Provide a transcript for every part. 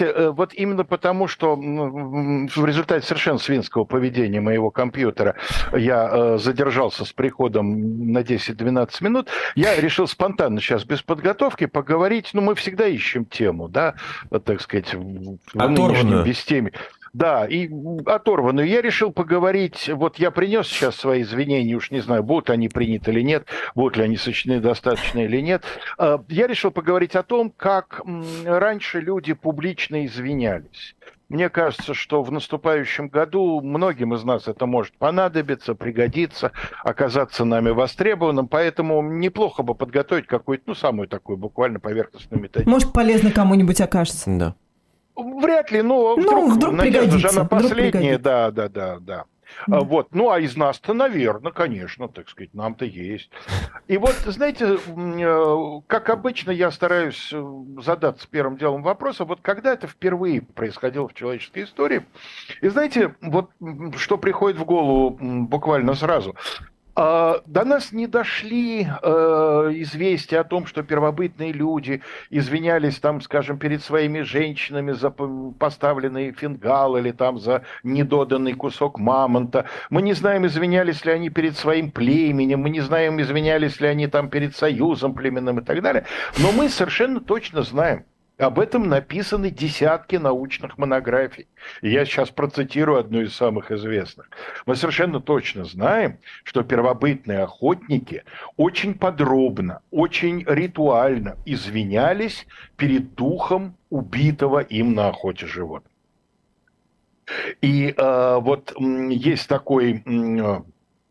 вот именно потому, что в результате совершенно свинского поведения моего компьютера я задержался с приходом на 10-12 минут, я решил спонтанно сейчас без подготовки поговорить, мы всегда ищем тему, да, так сказать, без темы. Да, и оторванную. Я решил поговорить, я принес сейчас свои извинения, уж не знаю, будут они приняты или нет, будут ли они сочтены достаточно или нет. Я решил поговорить о том, как раньше люди публично извинялись. Мне кажется, что в наступающем году многим из нас это может понадобиться, пригодиться, оказаться нами востребованным, поэтому неплохо бы подготовить какую-то, самую такую буквально поверхностную методику. Может, полезно кому-нибудь окажется. Да. Вряд ли, но вдруг надежда же она последняя, да. А из нас-то, наверное, конечно, так сказать, нам-то есть. И знаете, как обычно, я стараюсь задаться первым делом вопросом, когда это впервые происходило в человеческой истории, и знаете, что приходит в голову буквально сразу. До нас не дошли известия о том, что первобытные люди извинялись, перед своими женщинами за поставленный фингал или за недоданный кусок мамонта. Мы не знаем, извинялись ли они перед своим племенем, мы не знаем, извинялись ли они перед союзом племенным и так далее. Но мы совершенно точно знаем. Об этом написаны десятки научных монографий. И я сейчас процитирую одну из самых известных. Мы совершенно точно знаем, что первобытные охотники очень подробно, очень ритуально извинялись перед духом убитого им на охоте животного. И есть такой...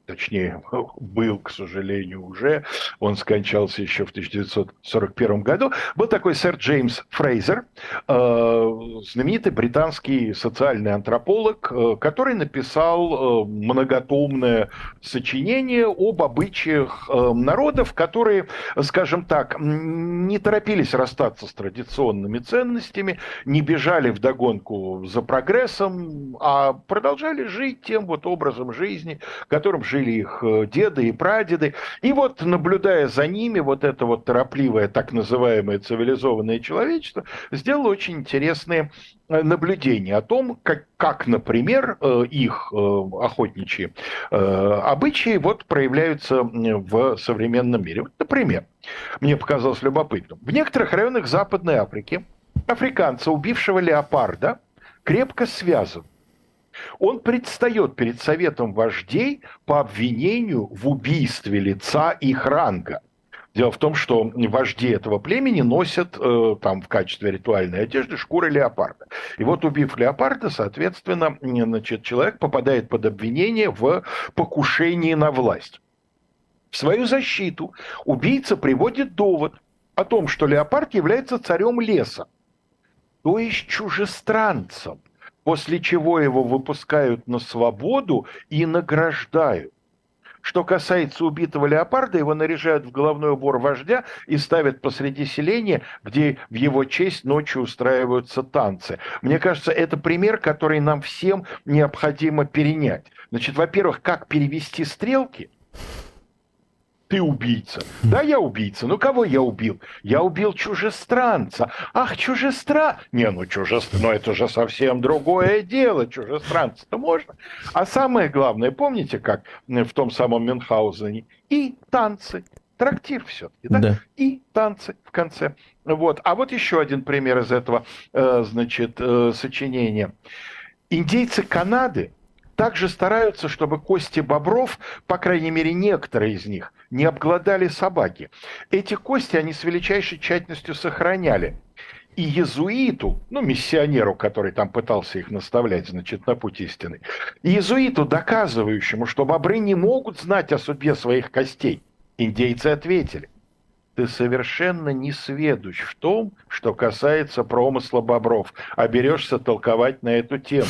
Точнее, был, к сожалению, уже, он скончался еще в 1941 году, был такой сэр Джеймс Фрейзер, знаменитый британский социальный антрополог, который написал многотомное сочинение об обычаях народов, которые, скажем так, не торопились расстаться с традиционными ценностями, не бежали вдогонку за прогрессом, а продолжали жить тем образом жизни, которым жили их деды и прадеды. И наблюдая за ними, это торопливое, так называемое цивилизованное человечество, сделало очень интересные наблюдения о том, как например, их охотничьи обычаи проявляются в современном мире. Например, мне показалось любопытным. В некоторых районах Западной Африки африканца, убившего леопарда, крепко связывают. Он предстает перед советом вождей по обвинению в убийстве лица их ранга. Дело в том, что вожди этого племени носят в качестве ритуальной одежды шкуры леопарда. И убив леопарда, соответственно, человек попадает под обвинение в покушении на власть. В свою защиту убийца приводит довод о том, что леопард является царем леса, то есть чужестранцем. После чего его выпускают на свободу и награждают. Что касается убитого леопарда, его наряжают в головной убор вождя и ставят посреди селения, где в его честь ночью устраиваются танцы. Мне кажется, это пример, который нам всем необходимо перенять. Во-первых, как перевести стрелки? Ты убийца. Да, я убийца. Кого я убил? Я убил чужестранца. Ах, чужестранца. Это же совсем другое дело. Чужестранца-то можно. А самое главное, помните, как в том самом Мюнхгаузене? И танцы. Трактир все-таки, да? И танцы в конце. А еще один пример из этого, сочинения. Индейцы Канады также стараются, чтобы кости бобров, по крайней мере, некоторые из них, не обглодали собаки. Эти кости они с величайшей тщательностью сохраняли. И иезуиту, миссионеру, который пытался их наставлять, на путь истины, и иезуиту, доказывающему, что бобры не могут знать о судьбе своих костей, индейцы ответили: ты совершенно не сведущ в том, что касается промысла бобров, а берешься толковать на эту тему.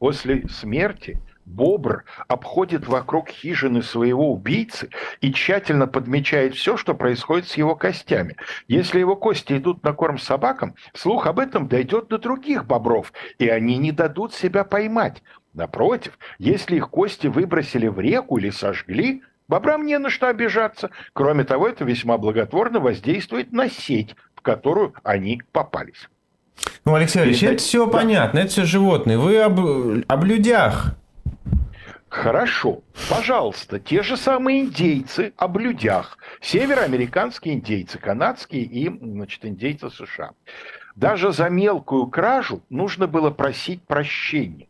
После смерти бобр обходит вокруг хижины своего убийцы и тщательно подмечает все, что происходит с его костями. Если его кости идут на корм собакам, слух об этом дойдет до других бобров, и они не дадут себя поймать. Напротив, если их кости выбросили в реку или сожгли, бобрам не на что обижаться. Кроме того, это весьма благотворно воздействует на сеть, в которую они попались. Ну, Алексей Ильич, это все понятно, это все животные. Вы об людях. Хорошо. Пожалуйста, те же самые индейцы об людях. Североамериканские индейцы, канадские и, значит, индейцы США. Даже за мелкую кражу нужно было просить прощения.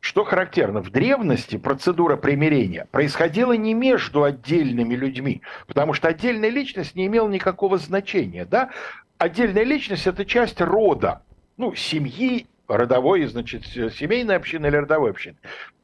Что характерно, в древности процедура примирения происходила не между отдельными людьми, потому что отдельная личность не имела никакого значения. Да? Отдельная личность – это часть рода, ну, семьи, родовой, значит, семейной общины или родовой общины.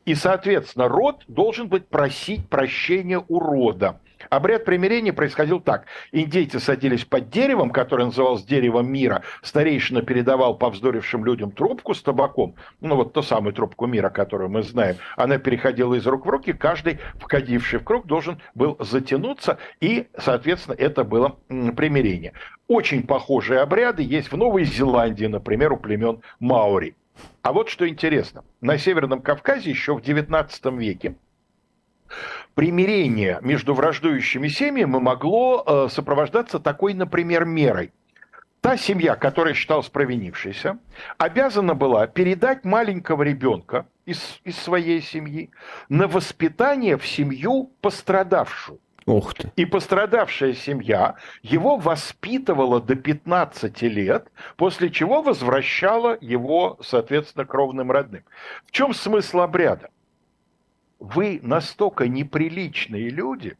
И, соответственно, род должен быть просить прощения у рода. Обряд примирения происходил так. Индейцы садились под деревом, которое называлось деревом мира. Старейшина передавал повздорившим людям трубку с табаком. Ну, вот ту самую трубку мира, которую мы знаем. Она переходила из рук в руки. Каждый, входивший в круг, должен был затянуться. И, соответственно, это было примирение. Очень похожие обряды есть в Новой Зеландии, например, у племен маори. А вот что интересно. На Северном Кавказе еще в XIX веке примирение между враждующими семьями могло сопровождаться такой, например, мерой. Та семья, которая считалась провинившейся, обязана была передать маленького ребенка из своей семьи на воспитание в семью пострадавшую. Ух ты. И пострадавшая семья его воспитывала до 15 лет, после чего возвращала его, соответственно, к кровным родным. В чем смысл обряда? Вы настолько неприличные люди,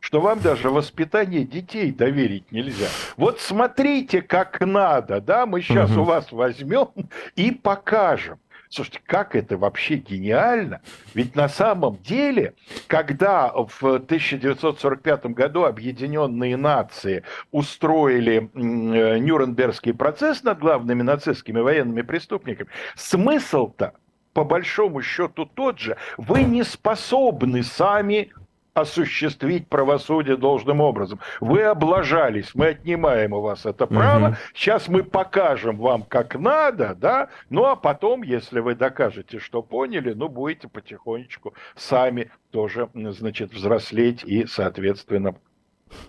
что вам даже воспитание детей доверить нельзя. Вот смотрите, как надо, да, мы сейчас у вас возьмем и покажем. Слушайте, как это вообще гениально. Ведь на самом деле, когда в 1945 году Объединенные Нации устроили Нюрнбергский процесс над главными нацистскими военными преступниками, смысл-то по большому счету тот же. Вы не способны сами осуществить правосудие должным образом. Вы облажались, мы отнимаем у вас это право, сейчас мы покажем вам, как надо, да, ну а потом, если вы докажете, что поняли, ну будете потихонечку сами тоже, значит, взрослеть и, соответственно,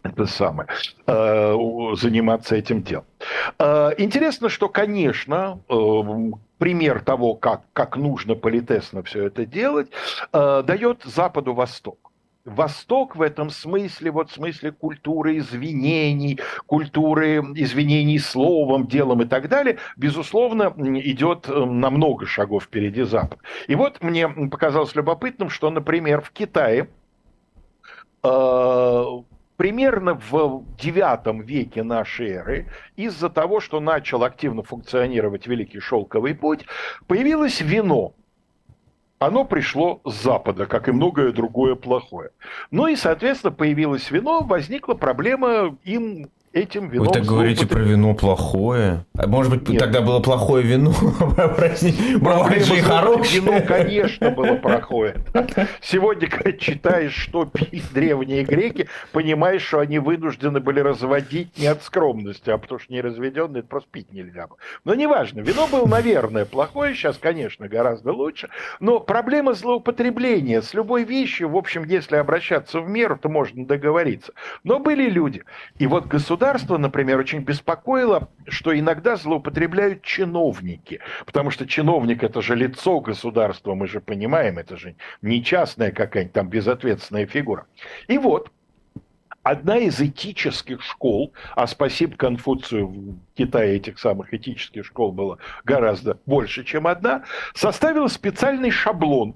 это самое, заниматься этим делом. Интересно, что, конечно, пример того, как нужно политесно все это делать, дает Западу Восток. Восток в этом смысле, вот в смысле культуры извинений словом, делом и так далее, безусловно, идет на много шагов впереди Запад. И вот мне показалось любопытным, что, например, в Китае примерно в IX веке нашей эры из-за того, что начал активно функционировать Великий Шелковый путь, появилось вино. Оно пришло с Запада, как и многое другое плохое. Ну и, соответственно, появилось вино, возникла проблема им этим вином. Вы так говорите про вино плохое? А может быть, нет, тогда было плохое вино? Вино, конечно, было плохое. Сегодня, когда читаешь, что пили древние греки, понимаешь, что они вынуждены были разводить не от скромности, а потому что неразведенные просто пить нельзя было. Но неважно, вино было, наверное, плохое, сейчас, конечно, гораздо лучше, но проблема злоупотребления с любой вещью, в общем, если обращаться в меру, то можно договориться. Но были люди. И вот государство, например, очень беспокоило, что иногда злоупотребляют чиновники, потому что чиновник – это же лицо государства, мы же понимаем, это же не частная какая-нибудь там безответственная фигура. И вот одна из этических школ, а спасибо Конфуцию, в Китае этих самых этических школ было гораздо больше, чем одна, составила специальный шаблон,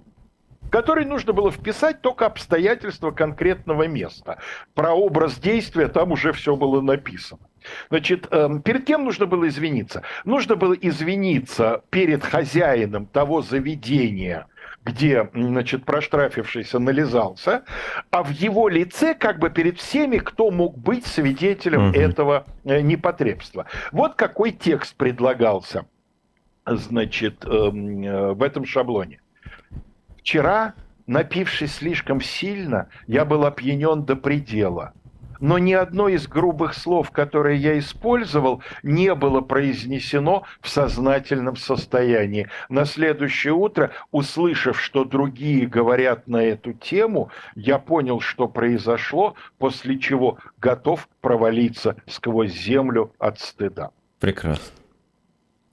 который нужно было вписать только обстоятельства конкретного места. Про образ действия там уже все было написано. Значит, перед кем нужно было извиниться? Нужно было извиниться перед хозяином того заведения, где, значит, проштрафившийся нализался, а в его лице как бы перед всеми, кто мог быть свидетелем этого непотребства. Вот какой текст предлагался, значит, в этом шаблоне. «Вчера, напившись слишком сильно, я был опьянен до предела, но ни одно из грубых слов, которые я использовал, не было произнесено в сознательном состоянии. На следующее утро, услышав, что другие говорят на эту тему, я понял, что произошло, после чего готов провалиться сквозь землю от стыда». Прекрасно.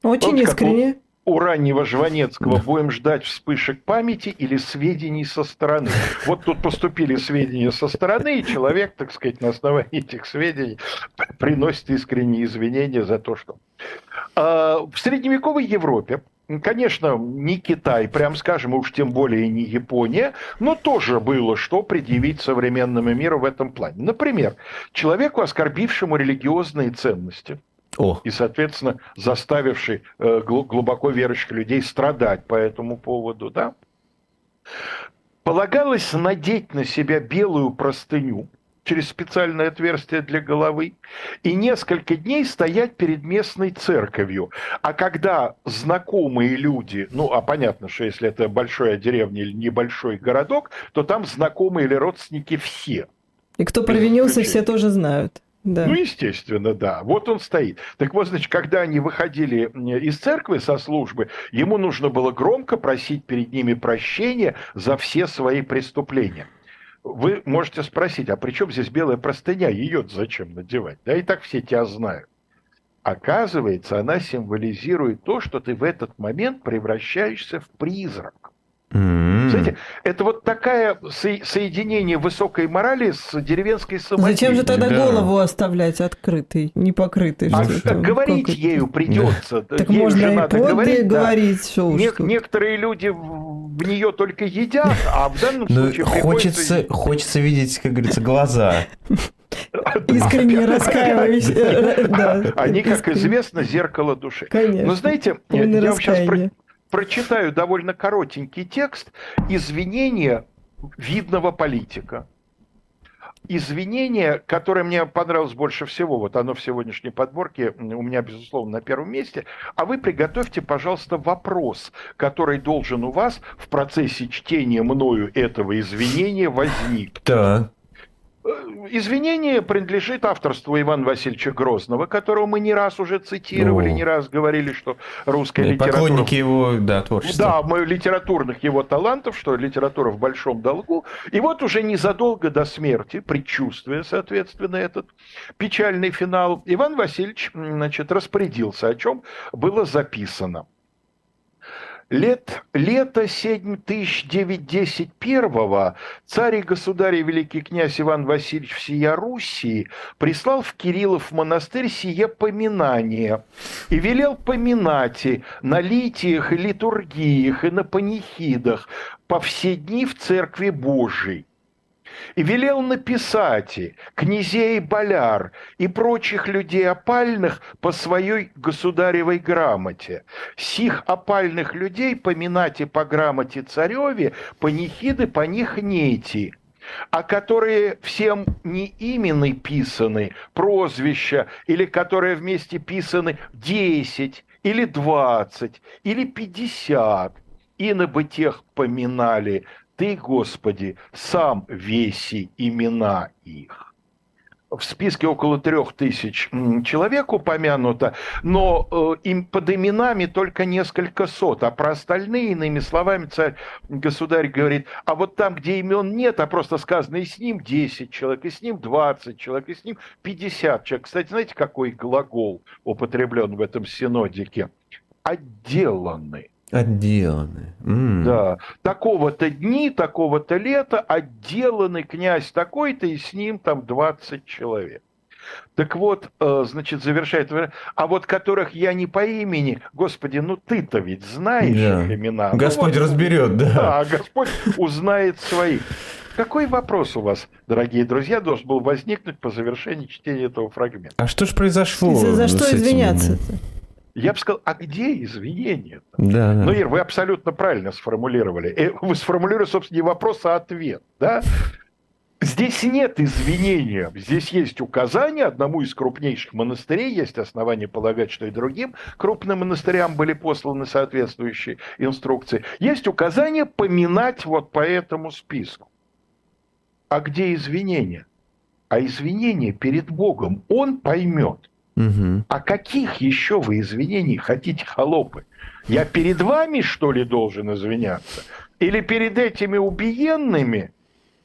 Очень вот искренне. У раннего Жванецкого будем ждать вспышек памяти или сведений со стороны. Вот тут поступили сведения со стороны, и человек, так сказать, на основании этих сведений приносит искренние извинения за то, что... В средневековой Европе, конечно, не Китай, прям скажем, уж тем более не Япония, но тоже было что предъявить современному миру в этом плане. Например, человеку, оскорбившему религиозные ценности, и, соответственно, заставивший глубоко верующих людей страдать по этому поводу, да, полагалось надеть на себя белую простыню через специальное отверстие для головы и несколько дней стоять перед местной церковью. А когда знакомые люди, ну, а понятно, что если это большая деревня или небольшой городок, то там знакомые или родственники все. И кто провинился, все тоже знают. Да. Ну, естественно, да. Вот он стоит. Так вот, значит, когда они выходили из церкви со службы, ему нужно было громко просить перед ними прощения за все свои преступления. Вы можете спросить, а при чем здесь белая простыня? Ее-то зачем надевать? Да и так все тебя знают. Оказывается, она символизирует то, что ты в этот момент превращаешься в призрак. Кстати, это вот такое соединение высокой морали с деревенской самодеятельностью. Зачем же тогда голову оставлять открытой, непокрытой? Говорить ею придется. Да. Так ею можно и плотно говорить. Да. Некоторые люди в нее только едят, а в данном случае хочется видеть, как говорится, глаза. Искренне раскаивающиеся. Они, как известно, зеркало души. Конечно. Но знаете, я вам сейчас... прочитаю довольно коротенький текст «Извинения видного политика». Извинение, которое мне понравилось больше всего, вот оно в сегодняшней подборке у меня, безусловно, на первом месте. А вы приготовьте, пожалуйста, вопрос, который должен у вас в процессе чтения мною этого извинения возникнуть. Да. Извинение принадлежит авторству Ивана Васильевича Грозного, которого мы не раз уже цитировали, не раз говорили, что русская литература... Поклонники его, да, творчества. Да, мы литературных его талантов, что литература в большом долгу. И вот уже незадолго до смерти, предчувствуя, соответственно, этот печальный финал, Иван Васильевич, значит, распорядился, о чем было записано. Лето 7910-го царь и государь и великий князь Иван Васильевич всея Руси прислал в Кириллов монастырь сие поминание и велел поминать и на литиях и литургиях и на панихидах по все дни в церкви Божией. И велел написать и князей боляр и прочих людей опальных по своей государевой грамоте. Сих опальных людей поминати по грамоте цареве, панихиды по них нети, а которые всем не имены писаны, прозвища, или которые вместе писаны 10, или 20, или 50, инобы тех поминали, Ты, Господи, сам веси имена их. В списке около 3000 человек упомянуто, но им под именами только несколько сот, а про остальные, иными словами, царь-государь говорит, а вот там, где имен нет, а просто сказано и с ним 10 человек, и с ним 20 человек, и с ним 50 человек. Кстати, знаете, какой глагол употреблен в этом синодике? Отделаны. Отделаны. Да. Такого-то дни, такого-то лета отделаны князь такой-то, и с ним там 20 человек. Так вот, значит, завершает. А вот которых я не по имени, Господи, ну ты-то ведь знаешь их имена. Господь разберет, да. Да, Господь узнает своих. Какой вопрос у вас, дорогие друзья, должен был возникнуть по завершении чтения этого фрагмента? А что же произошло? За что извиняться-то? Я бы сказал, а где извинения? Да. Ну, Ир, вы абсолютно правильно сформулировали. Вы сформулировали, собственно, не вопрос, а ответ. Да? Здесь нет извинения. Здесь есть указание. Одному из крупнейших монастырей есть основания полагать, что и другим крупным монастырям были посланы соответствующие инструкции. Есть указание поминать вот по этому списку. А где извинения? А извинения перед Богом он поймет. А каких еще вы извинений хотите, холопы? Я перед вами, что ли, должен извиняться? Или перед этими убиенными?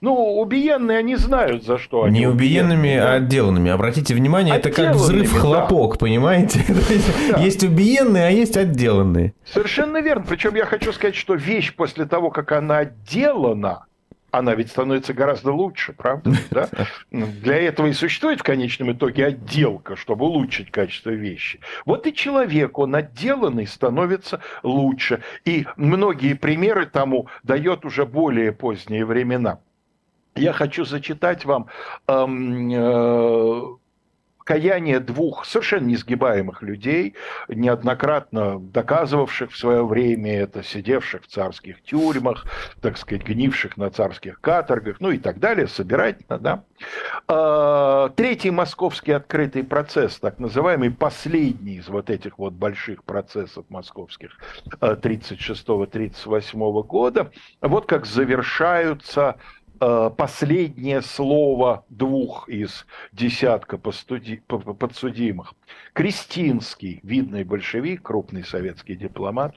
Ну, убиенные они знают, за что они. Не убиенными, да? А отделанными. Обратите внимание, отделанными, это как взрыв-хлопок, да, понимаете? Да. Есть убиенные, а есть отделанные. Совершенно верно. Причем я хочу сказать, что вещь после того, как она отделана, она ведь становится гораздо лучше, правда? Да? Для этого и существует в конечном итоге отделка, чтобы улучшить качество вещи. Вот и человек, он отделанный, становится лучше. И многие примеры тому дает уже более поздние времена. Я хочу зачитать вам покаяние двух совершенно несгибаемых людей, неоднократно доказывавших в свое время это, сидевших в царских тюрьмах, так сказать, гнивших на царских каторгах, ну и так далее, собирательно, да. Третий московский открытый процесс, так называемый последний из вот этих вот больших процессов московских 36-38 года, вот как завершаются... последнее слово двух из десятка подсудимых. Крестинский, видный большевик, крупный советский дипломат.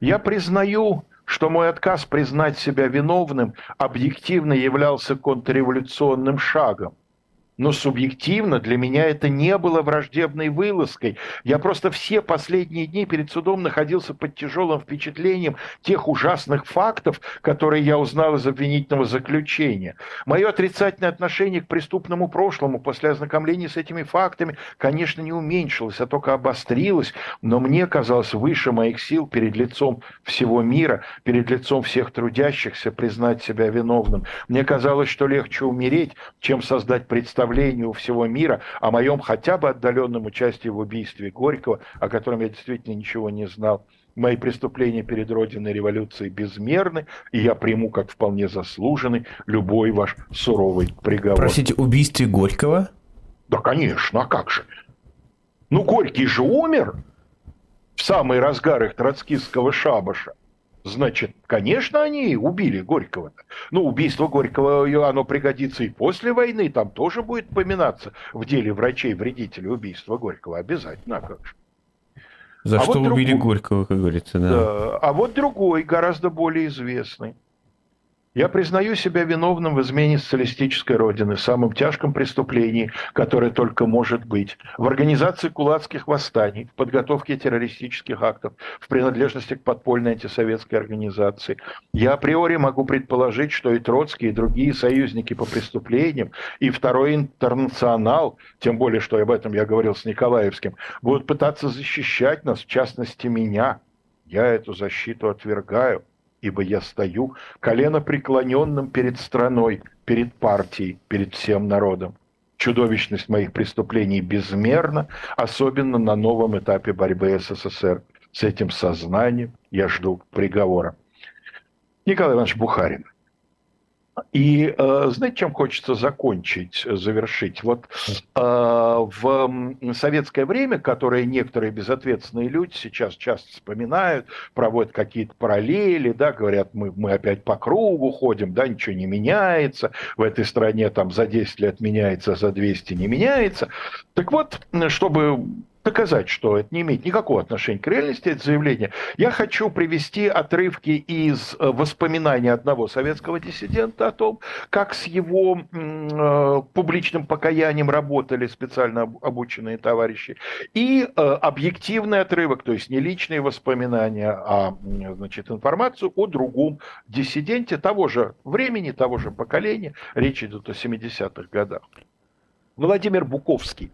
«Я признаю, что мой отказ признать себя виновным объективно являлся контрреволюционным шагом. Но субъективно для меня это не было враждебной вылазкой. Я просто все последние дни перед судом находился под тяжелым впечатлением тех ужасных фактов, которые я узнал из обвинительного заключения. Мое отрицательное отношение к преступному прошлому после ознакомления с этими фактами, конечно, не уменьшилось, а только обострилось, но мне казалось выше моих сил перед лицом всего мира, перед лицом всех трудящихся признать себя виновным. Мне казалось, что легче умереть, чем создать представление у всего мира о моем хотя бы отдаленном участии в убийстве Горького, о котором я действительно ничего не знал. Мои преступления перед Родиной революции безмерны, и я приму как вполне заслуженный любой ваш суровый приговор». Простите, убийстве Горького? Да, конечно, а как же? Ну, Горький же умер в самый разгар их троцкистского шабаша. Значит, конечно, они убили Горького-то. Ну, убийство Горького, оно пригодится и после войны, там тоже будет поминаться в деле врачей-вредителей убийства Горького. Обязательно, как же. За что вот убили Горького, как говорится, да. А вот другой, гораздо более известный. «Я признаю себя виновным в измене социалистической родины, самом тяжком преступлении, которое только может быть, в организации кулацких восстаний, в подготовке террористических актов, в принадлежности к подпольной антисоветской организации. Я априори могу предположить, что и Троцкий, и другие союзники по преступлениям, и Второй интернационал, тем более, что об этом я говорил с Николаевским, будут пытаться защищать нас, в частности меня. Я эту защиту отвергаю. Ибо я стою коленопреклоненным перед страной, перед партией, перед всем народом. Чудовищность моих преступлений безмерна, особенно на новом этапе борьбы СССР. С этим сознанием я жду приговора». Николай Иванович Бухарин. И знаете, чем хочется закончить, завершить? Вот в советское время, которое некоторые безответственные люди сейчас часто вспоминают, проводят какие-то параллели, да, говорят, мы опять по кругу ходим, да, ничего не меняется, в этой стране там за 10 лет меняется, за 200 не меняется. Так вот, чтобы... доказать, что это не имеет никакого отношения к реальности, это заявление, я хочу привести отрывки из воспоминаний одного советского диссидента о том, как с его публичным покаянием работали специально обученные товарищи, и объективный отрывок, то есть не личные воспоминания, а значит, информацию о другом диссиденте того же времени, того же поколения, речь идет о 70-х годах. Владимир Буковский.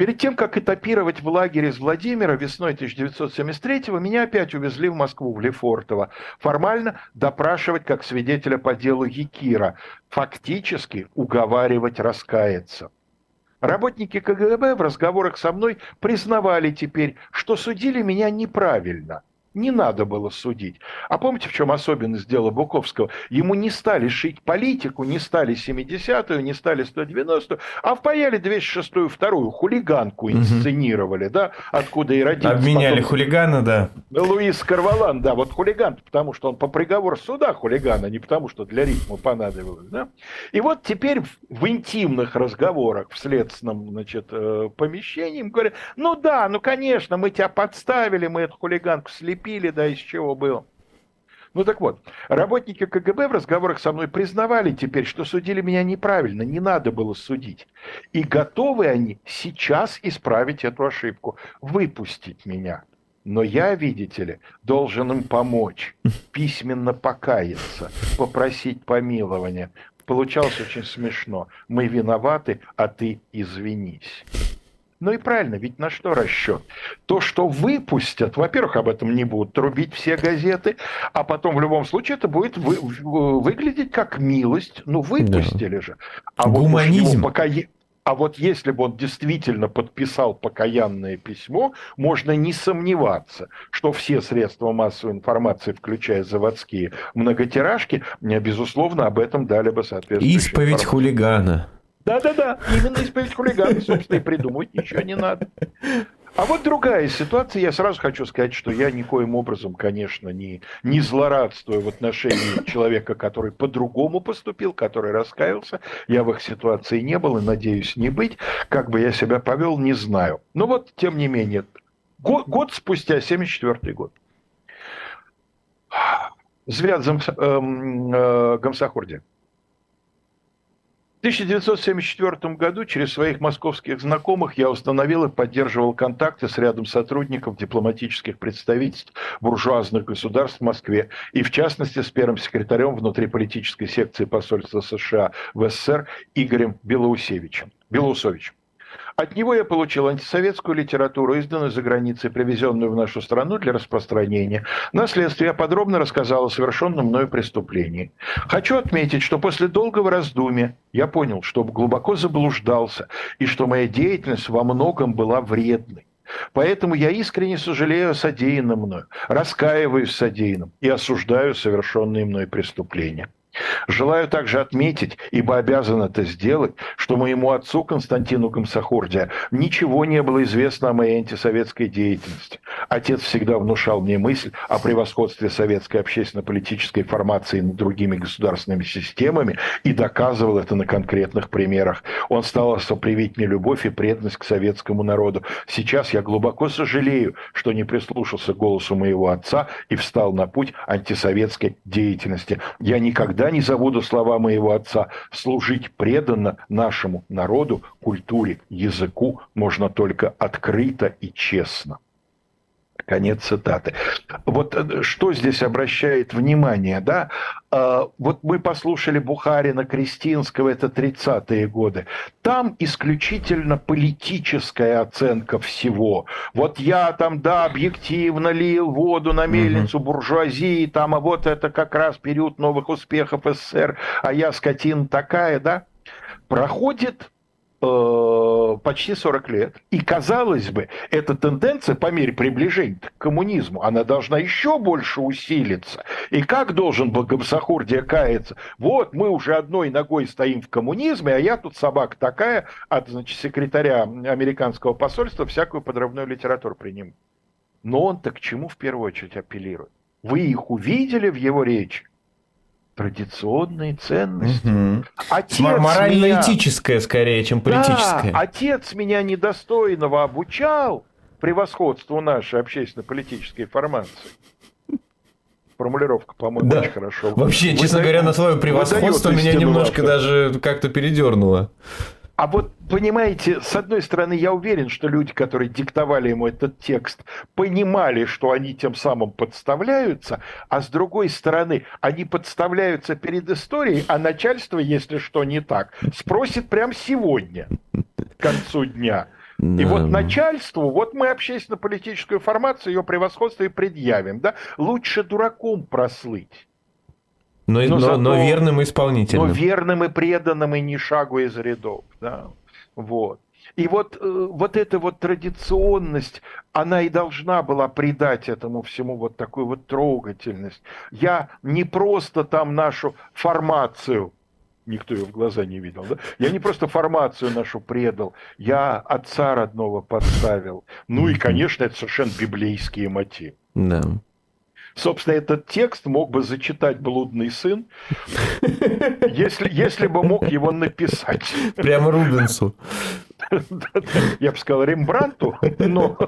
«Перед тем, как этапировать в лагере из Владимира весной 1973-го, меня опять увезли в Москву, в Лефортово, формально допрашивать как свидетеля по делу Якира, фактически уговаривать раскаяться. Работники КГБ в разговорах со мной признавали теперь, что судили меня неправильно. Не надо было судить. А помните, в чем особенность дела Буковского? Ему не стали шить политику, не стали 70-ю, не стали 190-ю, а впаяли 206-ю, вторую хулиганку инсценировали, да, откуда и родился. Обменяли потом... хулигана, да. Луис Карвалан, да, вот хулиган, потому что он по приговору суда хулиган, а не потому что для ритма понадобилось, да. И вот теперь в интимных разговорах в следственном, значит, помещении им говорят, ну да, ну конечно, мы тебя подставили, мы эту хулиганку слепили, да, из чего было. Ну так вот, работники КГБ в разговорах со мной признавали теперь, что судили меня неправильно, не надо было судить. И готовы они сейчас исправить эту ошибку, выпустить меня. Но я, видите ли, должен им помочь, письменно покаяться, попросить помилования. Получалось очень смешно. Мы виноваты, а ты извинись. Ну и правильно, ведь на что расчет? То, что выпустят, во-первых, об этом не будут трубить все газеты, а потом в любом случае это будет выглядеть как милость. Ну, выпустили же. А гуманизм. Вот А вот если бы он действительно подписал покаянное письмо, можно не сомневаться, что все средства массовой информации, включая заводские многотиражки, безусловно, об этом дали бы соответствующую информацию. Исповедь хулигана. Да-да-да, именно исповедь хулигана, собственно, и придумать ничего не надо. А вот другая ситуация, я сразу хочу сказать, что я никоим образом, конечно, не злорадствую в отношении человека, который по-другому поступил, который раскаялся, я в их ситуации не был и, надеюсь, не быть, как бы я себя повел, не знаю. Но вот, тем не менее, год спустя, 1974 год, Звяд Гамсахурдия. В 1974 году через своих московских знакомых я установил и поддерживал контакты с рядом сотрудников дипломатических представительств буржуазных государств в Москве, и в частности с первым секретарем внутриполитической секции посольства США в СССР Игорем Белоусевичем. От него я получил антисоветскую литературу, изданную за границей, привезенную в нашу страну для распространения. На следствии я подробно рассказал о совершенном мною преступлении. Хочу отметить, что после долгого раздумья я понял, что глубоко заблуждался и что моя деятельность во многом была вредной. Поэтому я искренне сожалею о содеянном мною, раскаиваюсь в содеянном и осуждаю совершенные мной преступления. Желаю также отметить, ибо обязан это сделать, что моему отцу Константину Гамсахурдия ничего не было известно о моей антисоветской деятельности. Отец всегда внушал мне мысль о превосходстве советской общественно-политической формации над другими государственными системами и доказывал это на конкретных примерах. Он старался привить мне любовь и преданность к советскому народу. Сейчас я глубоко сожалею, что не прислушался к голосу моего отца и встал на путь антисоветской деятельности. Я никогда не забуду слова моего отца: служить преданно нашему народу, культуре, языку можно только открыто и честно. Конец цитаты. Вот что здесь обращает внимание, да? Вот мы послушали Бухарина, Крестинского, это 30-е годы. Там исключительно политическая оценка всего. Вот я там, да, объективно лил воду на мельницу буржуазии, там, а вот это как раз период новых успехов СССР, а я скотина такая, да? Проходит почти 40 лет. И, казалось бы, эта тенденция по мере приближения к коммунизму, она должна еще больше усилиться. И как должен был Гамсахурдия каяться? Вот мы уже одной ногой стоим в коммунизме, а я тут собака такая, от, значит, секретаря американского посольства всякую подрывную литературу принимаю. Но он-то к чему в первую очередь апеллирует? Вы их увидели в его речи? Традиционные ценности. Морально-этическое скорее, чем политическое. Да, отец меня недостойного обучал превосходству нашей общественно-политической формации. Формулировка, по-моему, да. Очень хорошо. Вообще, честно говоря, на слово «превосходство» меня немножко даже как-то передернуло. А вот, понимаете, с одной стороны, я уверен, что люди, которые диктовали ему этот текст, понимали, что они тем самым подставляются, а с другой стороны, они подставляются перед историей, а начальство, если что не так, спросит прямо сегодня, к концу дня. И вот начальству, вот мы общественно-политическую формацию, ее превосходство и предъявим, да? Лучше дураком прослыть. Но верным и исполнителем. Но верным и преданным, и ни шагу из рядов. Да? Вот. И вот эта вот традиционность, она и должна была придать этому всему вот такую вот трогательность. Я не просто там нашу формацию, никто ее в глаза не видел, да? Я не просто формацию нашу предал, я отца родного подставил. Ну и, конечно, это совершенно библейские мотивы. Да. Собственно, этот текст мог бы зачитать блудный сын, если бы мог его написать. Прямо Рубенсу. Я бы сказал Рембрандту, но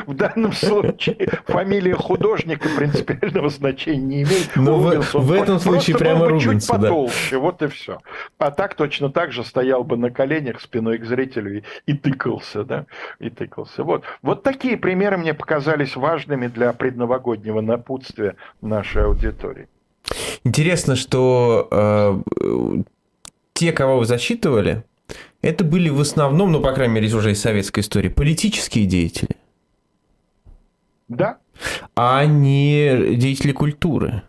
в данном случае фамилия художника принципиального значения не имеет. Но в этом случае прямо Рубенс, чуть потолще, да. Вот и все. А так точно так же стоял бы на коленях спиной к зрителю и тыкался, да, и тыкался. Вот такие примеры мне показались важными для предновогоднего напутствия нашей аудитории. Интересно, что те, кого вы зачитывали, это были в основном, ну, по крайней мере, уже из советской истории, политические деятели. Да. А не деятели культуры.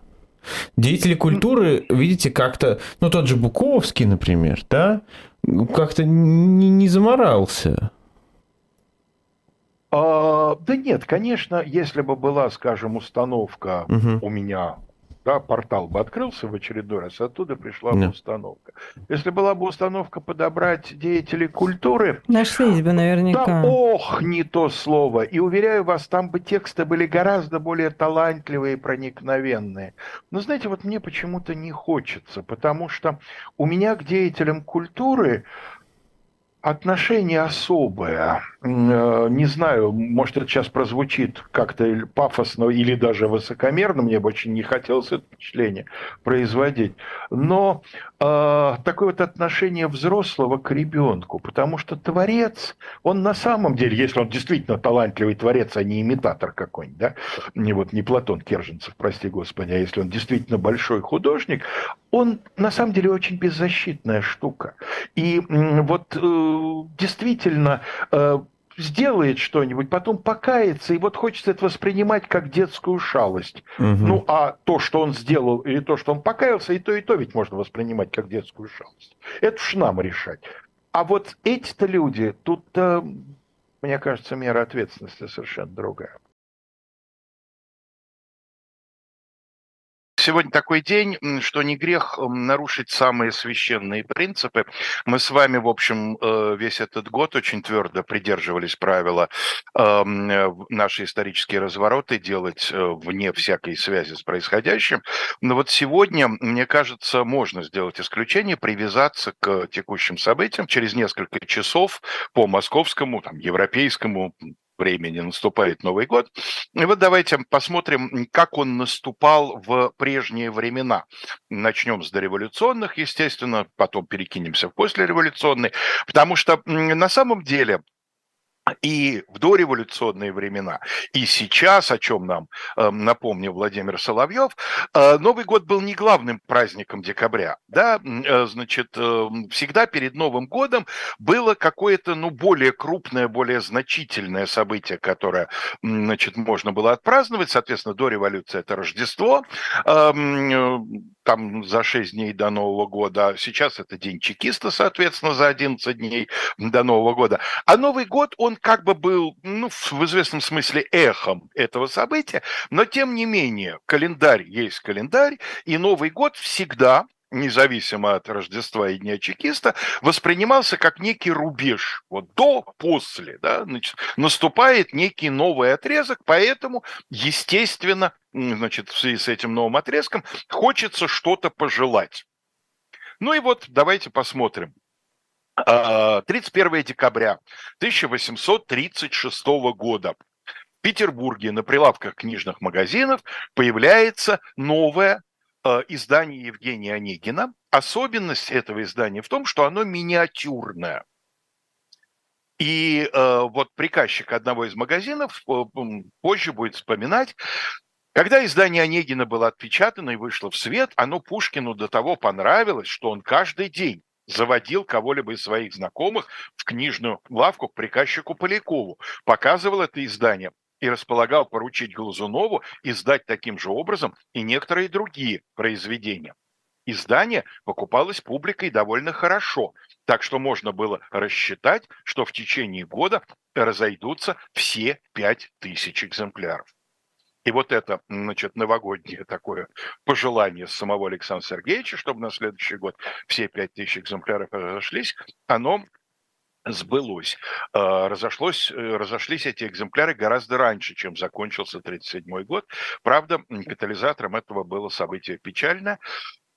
Деятели культуры, видите, как-то... Ну, тот же Буковский, например, да? Как-то не заморался. Да нет, конечно, если бы была, скажем, установка у меня... Да, портал бы открылся в очередной раз, оттуда пришла бы установка. Если была бы установка подобрать деятелей культуры... Нашлись бы наверняка. Да, ох, не то слово. И, уверяю вас, там бы тексты были гораздо более талантливые и проникновенные. Но, знаете, вот мне почему-то не хочется, потому что у меня к деятелям культуры... Отношение особое. Не знаю, может, это сейчас прозвучит как-то пафосно или даже высокомерно, мне бы очень не хотелось это впечатление производить, но такое вот отношение взрослого к ребенку, потому что творец, он на самом деле, если он действительно талантливый творец, а не имитатор какой-нибудь, да, не Платон Керженцев, прости господи, а если он действительно большой художник, он на самом деле очень беззащитная штука. И вот действительно сделает что-нибудь, потом покается, и вот хочется это воспринимать как детскую шалость. Ну, а то, что он сделал, или то, что он покаялся, и то ведь можно воспринимать как детскую шалость. Это уж нам решать. А вот эти-то люди, тут, мне кажется, мера ответственности совершенно другая. Сегодня такой день, что не грех нарушить самые священные принципы. Мы с вами, в общем, весь этот год очень твердо придерживались правила наши исторические развороты делать вне всякой связи с происходящим. Но вот сегодня, мне кажется, можно сделать исключение, привязаться к текущим событиям. Через несколько часов по московскому, там, европейскому времени наступает Новый год. И вот давайте посмотрим, как он наступал в прежние времена. Начнем с дореволюционных, естественно, потом перекинемся в послереволюционные, потому что на самом деле... И в дореволюционные времена, и сейчас, о чем нам напомнил Владимир Соловьев, Новый год был не главным праздником декабря. Да? Всегда перед Новым годом было какое-то более крупное, более значительное событие, которое можно было отпраздновать. Соответственно, до революции это Рождество, там за 6 дней до Нового года. Сейчас это День чекиста, соответственно, за 11 дней до Нового года. А Новый год, он как бы был, в известном смысле эхом этого события, но тем не менее календарь есть календарь, и Новый год всегда, независимо от Рождества и Дня чекиста, воспринимался как некий рубеж. Вот до-после, да, наступает некий новый отрезок, поэтому, естественно, в связи с этим новым отрезком хочется что-то пожелать. Ну и вот давайте посмотрим. 31 декабря 1836 года в Петербурге на прилавках книжных магазинов появляется новое издание Евгения Онегина. Особенность этого издания в том, что оно миниатюрное. И приказчик одного из магазинов позже будет вспоминать, когда издание Онегина было отпечатано и вышло в свет, оно Пушкину до того понравилось, что он каждый день заводил кого-либо из своих знакомых в книжную лавку к приказчику Полякову, показывал это издание и располагал поручить Глазунову издать таким же образом и некоторые другие произведения. Издание покупалось публикой довольно хорошо, так что можно было рассчитать, что в течение года разойдутся все 5000 экземпляров. И вот это, новогоднее такое пожелание самого Александра Сергеевича, чтобы на следующий год все 5000 экземпляров разошлись, оно сбылось. Разошлись эти экземпляры гораздо раньше, чем закончился 1937 год. Правда, катализатором этого было событие печальное.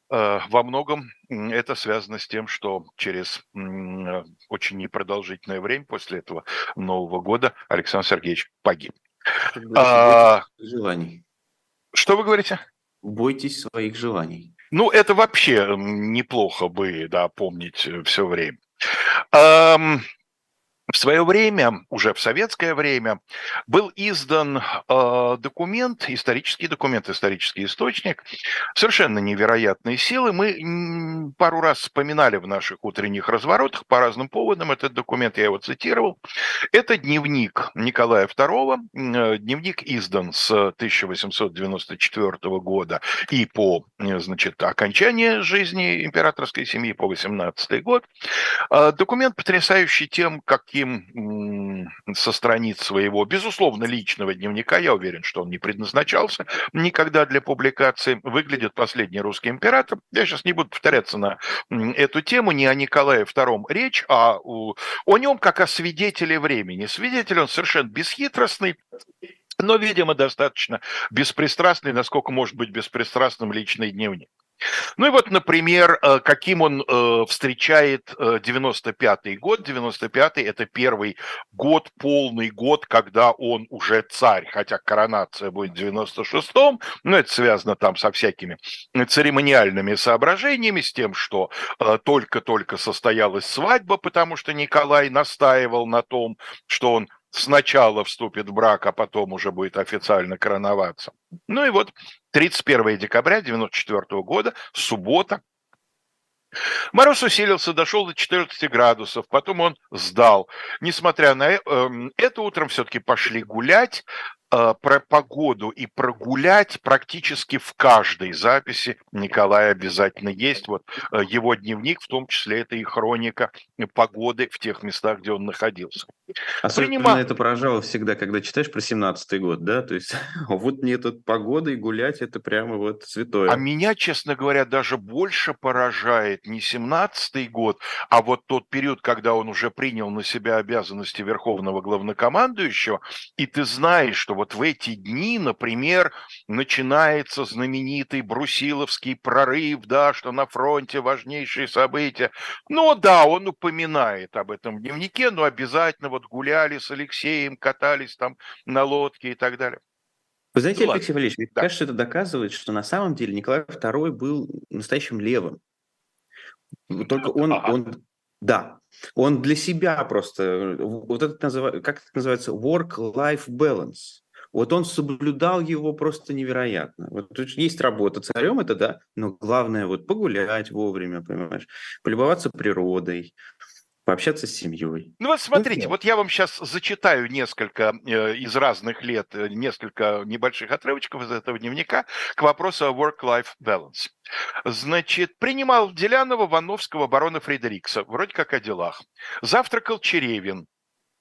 Во многом это связано с тем, что через очень непродолжительное время после этого Нового года Александр Сергеевич погиб. Желаний. Что вы говорите? Бойтесь своих желаний. Ну, это вообще неплохо бы, да, помнить все время. В свое время, уже в советское время, был издан документ, исторический источник, совершенно невероятной силы. Мы пару раз вспоминали в наших утренних разворотах по разным поводам этот документ, я его цитировал. Это дневник Николая II, дневник издан с 1894 года и по, значит, окончании жизни императорской семьи по 18 год. Документ потрясающий тем, как со страниц своего, безусловно, личного дневника, я уверен, что он не предназначался никогда для публикации, выглядит последний русский император. Я сейчас не буду повторяться на эту тему, не о Николае II речь, а о нем как о свидетеле времени. Свидетель он совершенно бесхитростный, но, видимо, достаточно беспристрастный, насколько может быть беспристрастным личный дневник. Ну и вот, например, каким он встречает 95-й год. 95-й – это первый год, полный год, когда он уже царь, хотя коронация будет в 96-м, но это связано там со всякими церемониальными соображениями, с тем, что только-только состоялась свадьба, потому что Николай настаивал на том, что он сначала вступит в брак, а потом уже будет официально короноваться. Ну и вот 31 декабря 1994 года, суббота. Мороз усилился, дошел до 14 градусов, потом он сдал. Несмотря на это, утром все-таки пошли гулять. Про погоду и прогулять практически в каждой записи Николая обязательно есть. Вот его дневник, в том числе, это и хроника погоды в тех местах, где он находился. Особенно это поражало всегда, когда читаешь про 17-й год, да? То есть вот нет погоды и гулять, это прямо вот святое. А меня, честно говоря, даже больше поражает не 17-й год, а вот тот период, когда он уже принял на себя обязанности верховного главнокомандующего, и ты знаешь, что вот в эти дни, например, начинается знаменитый Брусиловский прорыв, да, что на фронте важнейшие события. Ну да, он упоминает об этом в дневнике, но обязательно вот гуляли с Алексеем, катались там на лодке и так далее. Вы знаете, ну, Алексей Валерьевич, мне кажется, это доказывает, что на самом деле Николай II был настоящим левым. Только он для себя просто, вот это, как это называется, work-life balance. Вот он соблюдал его просто невероятно. Вот тут есть работа царем, это да, но главное вот погулять вовремя, понимаешь, полюбоваться природой, пообщаться с семьей. Ну вот смотрите, вот я вам сейчас зачитаю несколько из разных лет, несколько небольших отрывочков из этого дневника к вопросу о work-life balance. Значит, принимал Делянова, Вановского, барона Фредерикса, вроде как о делах. Завтракал Черевин,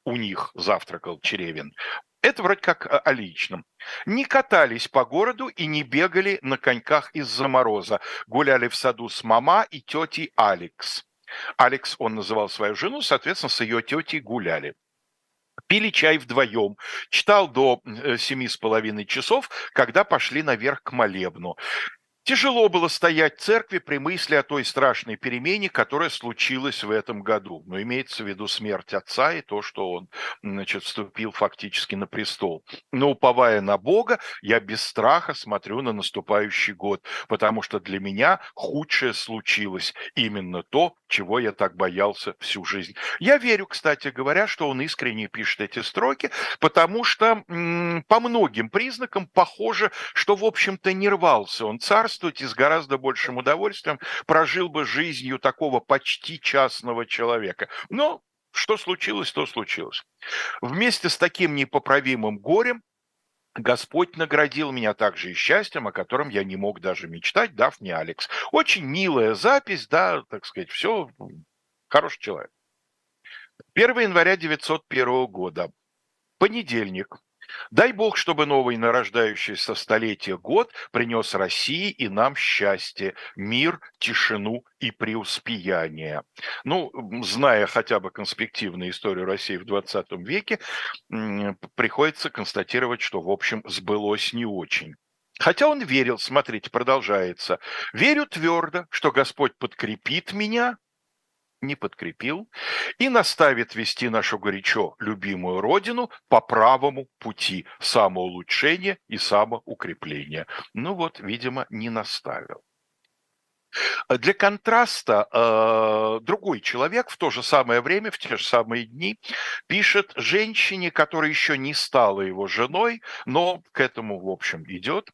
у них завтракал Черевин. Это вроде как о личном. Не катались по городу и не бегали на коньках из-за мороза. Гуляли в саду с мама и тетей Алекс. Алекс, он называл свою жену, соответственно, с ее тетей гуляли. Пили чай вдвоем. Читал до 7,5 часов, когда пошли наверх к молебну. Тяжело было стоять в церкви при мысли о той страшной перемене, которая случилась в этом году. Но имеется в виду смерть отца и то, что он, значит, вступил фактически на престол. Но, уповая на Бога, я без страха смотрю на наступающий год, потому что для меня худшее случилось, именно то, чего я так боялся всю жизнь. Я верю, кстати говоря, что он искренне пишет эти строки, потому что по многим признакам похоже, что, в общем-то, не рвался он царство, и с гораздо большим удовольствием прожил бы жизнью такого почти частного человека. Но что случилось, то случилось. Вместе с таким непоправимым горем Господь наградил меня также и счастьем, о котором я не мог даже мечтать, дав мне Алекс. Очень милая запись, да, так сказать, все, хороший человек. 1 января 1901 года, понедельник. Дай Бог, чтобы новый нарождающийся столетие год принес России и нам счастье, мир, тишину и преуспеяние. Ну, зная хотя бы конспективную историю России в 20 веке, приходится констатировать, что, в общем, сбылось не очень. Хотя он верил, смотрите, продолжается. «Верю твердо, что Господь подкрепит меня». Не подкрепил, и наставит вести нашу горячо любимую Родину по правому пути самоулучшения и самоукрепления. Ну вот, видимо, не наставил. Для контраста другой человек в то же самое время, в те же самые дни, пишет женщине, которая еще не стала его женой, но к этому, в общем, идет.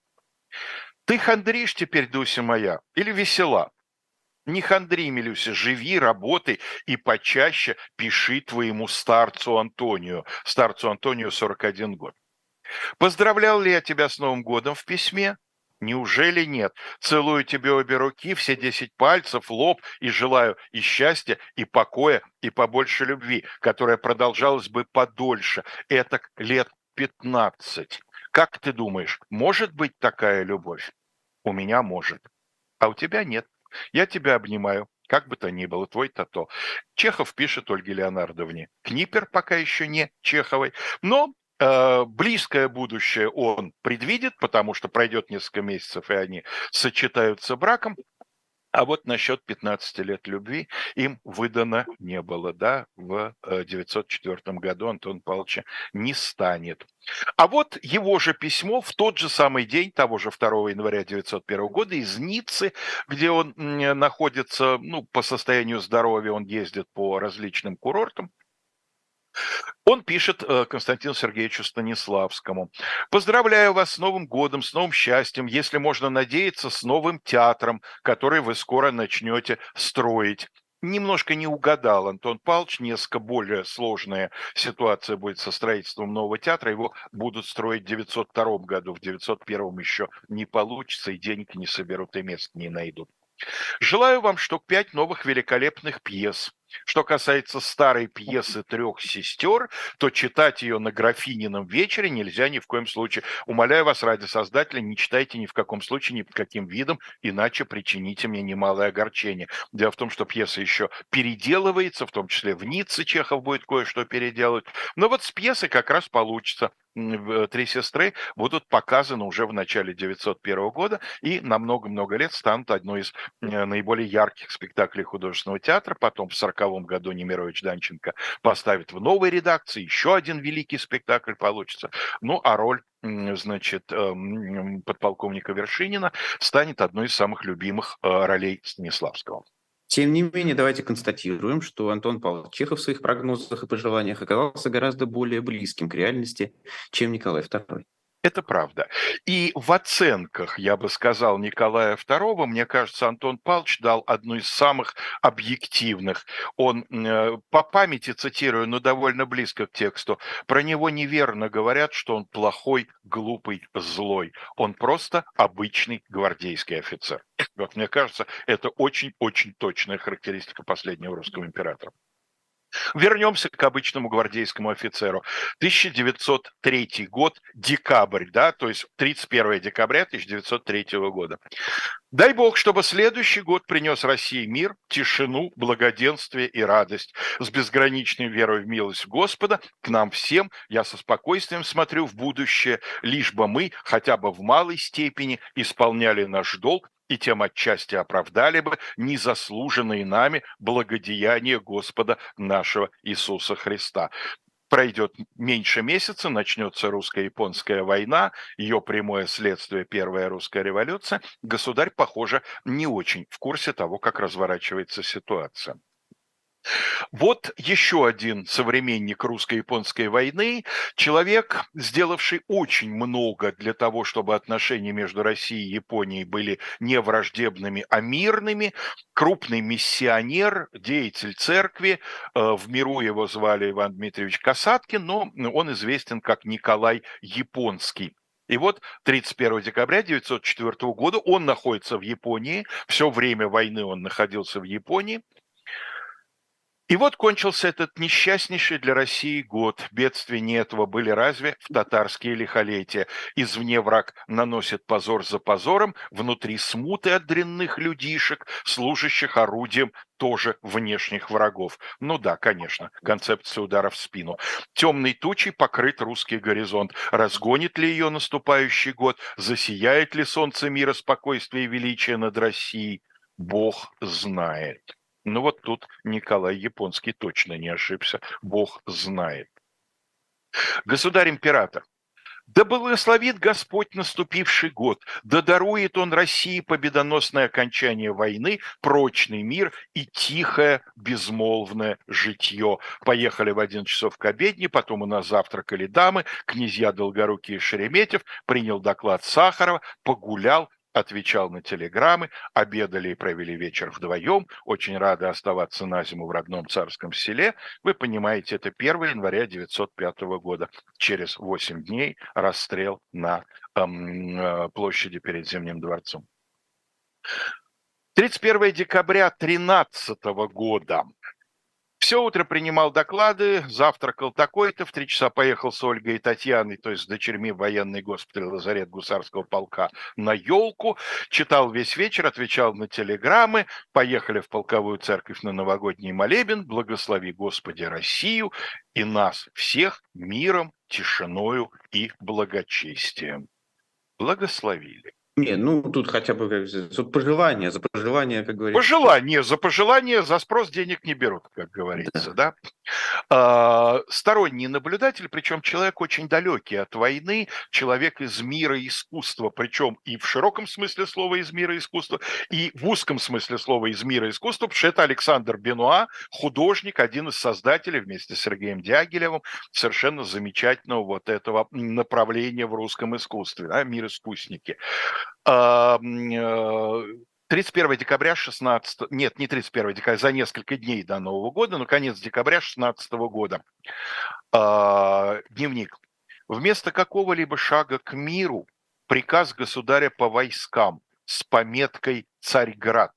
«Ты хандришь теперь, Дуся моя, или весела? Не хандри, Милюся, живи, работай и почаще пиши твоему старцу Антонию». Старцу Антонию 41 год. «Поздравлял ли я тебя с Новым годом в письме? Неужели нет? Целую тебе обе руки, все 10 пальцев, лоб, и желаю и счастья, и покоя, и побольше любви, которая продолжалась бы подольше, этак лет 15. Как ты думаешь, может быть такая любовь? У меня может, а у тебя нет. Я тебя обнимаю, как бы то ни было, твой Тато». Чехов пишет Ольге Леонардовне Книппер, пока еще не Чеховой, но близкое будущее он предвидит, потому что пройдет несколько месяцев, и они сочетаются браком. А вот насчет 15 лет любви им выдано не было, да, в 1904 году Антона Павловича не станет. А вот его же письмо в тот же самый день, того же 2 января 1901 года, из Ниццы, где он находится, ну, по состоянию здоровья, он ездит по различным курортам. Он пишет Константину Сергеевичу Станиславскому: «Поздравляю вас с Новым годом, с новым счастьем, если можно надеяться, с новым театром, который вы скоро начнете строить». Немножко не угадал Антон Павлович, несколько более сложная ситуация будет со строительством нового театра, его будут строить в 1902 году, в 1901 еще не получится, и денег не соберут, и мест не найдут. «Желаю вам штук 5 новых великолепных пьес. Что касается старой пьесы «Трех сестер», то читать ее на Графинином вечере нельзя ни в коем случае. Умоляю вас ради Создателя, не читайте ни в каком случае, ни под каким видом, иначе причините мне немалое огорчение». Дело в том, что пьеса еще переделывается, в том числе в Ницце Чехов будет кое-что переделывать. Но вот с пьесы как раз получится. «Три сестры» будут показаны уже в начале 1901 года и на много-много лет станут одной из наиболее ярких спектаклей художественного театра. Потом в 1940 году Немирович-Данченко поставит в новой редакции, еще один великий спектакль получится. Ну, а роль, значит, подполковника Вершинина станет одной из самых любимых ролей Станиславского. Тем не менее, давайте констатируем, что Антон Павлович Чехов в своих прогнозах и пожеланиях оказался гораздо более близким к реальности, чем Николай II. Это правда. И в оценках, я бы сказал, Николая II, мне кажется, Антон Павлович дал одну из самых объективных. Он, по памяти цитирую, но довольно близко к тексту, про него неверно говорят, что он плохой, глупый, злой. Он просто обычный гвардейский офицер. Вот, мне кажется, это очень-очень точная характеристика последнего русского императора. Вернемся к обычному гвардейскому офицеру. 1903 год, декабрь, да, то есть 31 декабря 1903 года. «Дай Бог, чтобы следующий год принес России мир, тишину, благоденствие и радость. С безграничной верой в милость Господа к нам всем я со спокойствием смотрю в будущее, лишь бы мы хотя бы в малой степени исполняли наш долг, и тем отчасти оправдали бы незаслуженные нами благодеяния Господа нашего Иисуса Христа». Пройдет меньше месяца, начнется русско-японская война, ее прямое следствие — Первая русская революция. Государь, похоже, не очень в курсе того, как разворачивается ситуация. Вот еще один современник русско-японской войны, человек, сделавший очень много для того, чтобы отношения между Россией и Японией были не враждебными, а мирными, крупный миссионер, деятель церкви, в миру его звали Иван Дмитриевич Касаткин, но он известен как Николай Японский. И вот 31 декабря 1904 года он находится в Японии, все время войны он находился в Японии. И вот кончился этот несчастнейший для России год. Бедствий не этого были разве в татарские лихолетия. Извне враг наносит позор за позором, внутри смуты от дрянных людишек, служащих орудием тоже внешних врагов. Ну да, конечно, концепция удара в спину. Темной тучей покрыт русский горизонт. Разгонит ли ее наступающий год? Засияет ли солнце мира, спокойствия и величия над Россией? Бог знает. Ну вот тут Николай Японский точно не ошибся. Бог знает. Государь-император. Да благословит Господь наступивший год, да дарует он России победоносное окончание войны, прочный мир и тихое безмолвное житье. Поехали в 11 часов к обедне, потом у нас завтракали дамы, князья Долгорукий и Шереметьев, принял доклад Сахарова, погулял, отвечал на телеграммы, обедали и провели вечер вдвоем, очень рады оставаться на зиму в родном царском селе. Вы понимаете, это 1 января 1905 года. Через 8 дней расстрел на площади перед Зимним дворцом. 31 декабря 13 года. Все утро принимал доклады, завтракал такой-то, в 3 часа поехал с Ольгой и Татьяной, то есть с дочерьми в военный госпиталь лазарет гусарского полка, на елку, читал весь вечер, отвечал на телеграммы, поехали в полковую церковь на новогодний молебен, благослови Господи Россию и нас всех миром, тишиною и благочестием. Благословили. Не, ну тут хотя бы как, пожелание, за пожелание, как говорится. Пожелание, за спрос денег не берут, как говорится, да. Сторонний наблюдатель, причем человек очень далекий от войны, человек из мира искусства, причем и в широком смысле слова из мира искусства, и в узком смысле слова из мира искусства, потому что это Александр Бенуа, художник, один из создателей вместе с Сергеем Дягилевым совершенно замечательного вот этого направления в русском искусстве, да, мир искусники. 31 декабря 16... Нет, не 31 декабря, за несколько дней до Нового года, но конец декабря 16 года. Дневник. Вместо какого-либо шага к миру приказ государя по войскам с пометкой «Царьград».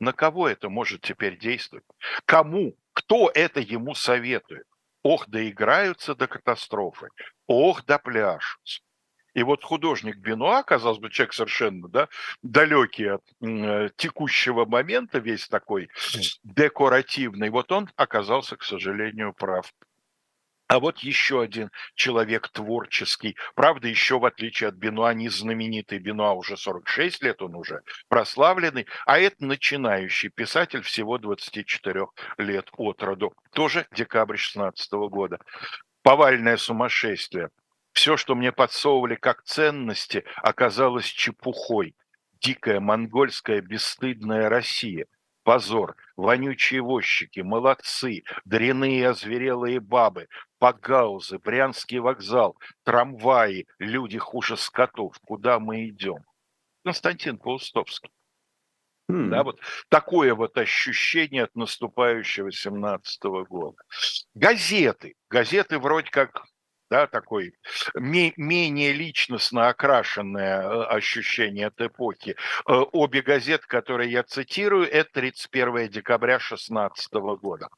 На кого это может теперь действовать? Кому? Кто это ему советует? Ох, да играются до катастрофы. Ох, да пляшутся. И вот художник Бенуа, казалось бы, человек совершенно, да, далекий от текущего момента, весь такой декоративный, вот он оказался, к сожалению, прав. А вот еще один человек творческий, правда, еще в отличие от Бенуа, не знаменитый, Бенуа уже 46 лет, он уже прославленный, а это начинающий писатель всего 24 лет от роду, тоже декабрь 16 года. Повальное сумасшествие. Все, что мне подсовывали как ценности, оказалось чепухой. Дикая монгольская бесстыдная Россия. Позор. Вонючие возчики, молодцы, дряные озверелые бабы, погаузы, Брянский вокзал, трамваи, люди хуже скотов. Куда мы идем? Константин Паустовский. Да, вот такое вот ощущение от наступающего 17-го года. Газеты. Газеты вроде как... Да, такое менее личностно окрашенное ощущение от эпохи. Обе газеты, которые я цитирую, это 31 декабря 2016 года.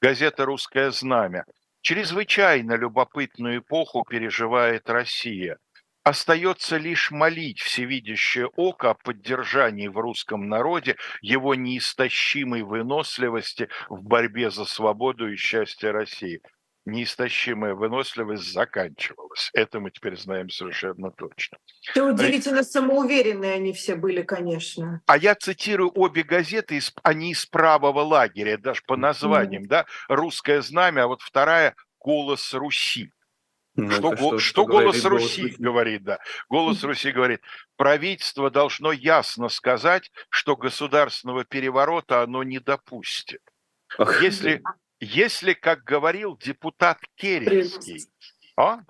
Газета «Русское знамя». Чрезвычайно любопытную эпоху переживает Россия. Остается лишь молить всевидящее око о поддержании в русском народе его неистощимой выносливости в борьбе за свободу и счастье России. Неистощимая выносливость заканчивалась. Это мы теперь знаем совершенно точно. Это удивительно самоуверенные они все были, конечно. А я цитирую обе газеты, они из правого лагеря, даже по названиям, да, «Русское знамя», а вот вторая «Голос Руси». Ну, что «Голос Руси» говорит, да. «Голос Руси» говорит, правительство должно ясно сказать, что государственного переворота оно не допустит. Если, как говорил депутат Керенский,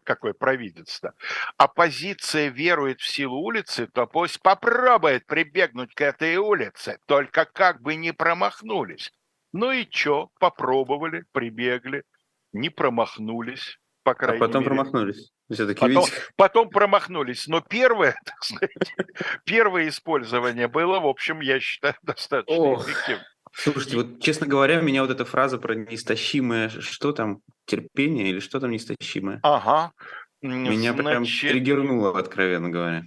какой провидец-то, оппозиция верует в силу улицы, то пусть попробует прибегнуть к этой улице, только как бы не промахнулись. Ну и чё, попробовали, прибегли, не промахнулись, по крайней мере. А потом промахнулись. Потом промахнулись, но первое, так сказать, первое использование было, в общем, я считаю, достаточно эффективно. Слушайте, вот, честно говоря, меня вот эта фраза про неистощимое, что там, терпение или что там неистощимое? Ага. Меня прям триггернуло, откровенно говоря.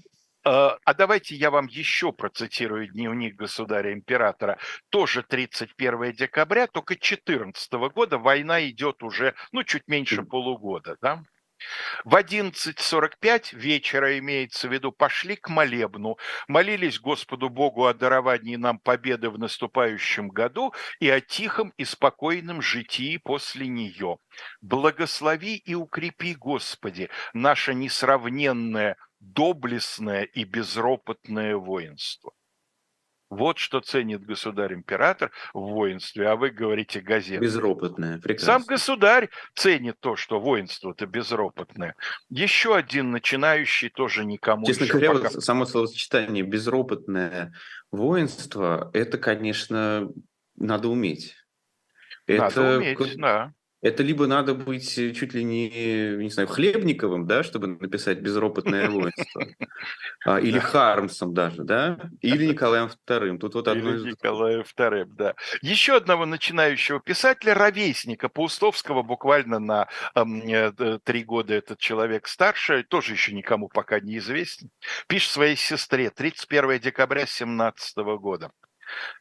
А давайте я вам еще процитирую дневник государя-императора. Тоже 31 декабря, только 2014 года. Война идет уже, чуть меньше полугода, да? В 11:45 вечера, имеется в виду, пошли к молебну, молились Господу Богу о даровании нам победы в наступающем году и о тихом и спокойном житии после нее. Благослови и укрепи, Господи, наше несравненное, доблестное и безропотное воинство. Вот что ценит государь-император в воинстве, а вы говорите газеты. Безропотное, прекрасно. Сам государь ценит то, что воинство-то безропотное. Еще один начинающий тоже никому. Честно говоря, пока... вот само словосочетание «безропотное воинство» – это, конечно, надо уметь. Надо уметь. Это либо надо быть чуть ли не Хлебниковым, да, чтобы написать «безропотное воинство», или Хармсом даже, да, или Николаем II. Тут вот одно из... Николаем II, да. Еще одного начинающего писателя, ровесника Паустовского, буквально на 3 года этот человек старше, тоже еще никому пока не известен, пишет своей сестре 31 декабря 1917 года.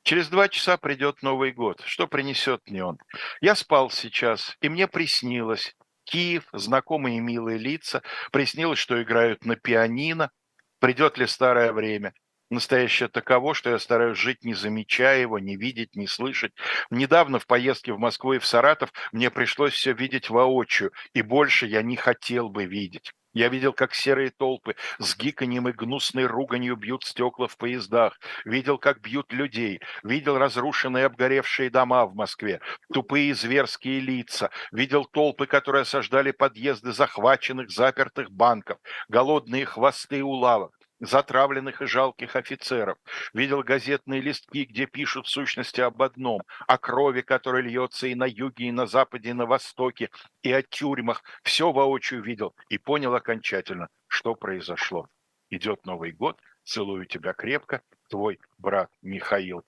Через 2 часа придет Новый год. Что принесет мне он? Я спал сейчас, и мне приснилось Киев, знакомые милые лица. Приснилось, что играют на пианино. Придет ли старое время? Настоящее таково, что я стараюсь жить, не замечая его, не видеть, не слышать. Недавно в поездке в Москву и в Саратов мне пришлось все видеть воочию, и больше я не хотел бы видеть. Я видел, как серые толпы с гиканьем и гнусной руганью бьют стекла в поездах. Видел, как бьют людей. Видел разрушенные обгоревшие дома в Москве. Тупые зверские лица. Видел толпы, которые осаждали подъезды захваченных, запертых банков. Голодные хвосты у лавок. Затравленных и жалких офицеров. Видел газетные листки, где пишут в сущности об одном, о крови, которая льется и на юге, и на западе, и на востоке, и о тюрьмах. Все воочию видел и понял окончательно, что произошло. Идет Новый год, целую тебя крепко, твой брат Михаил.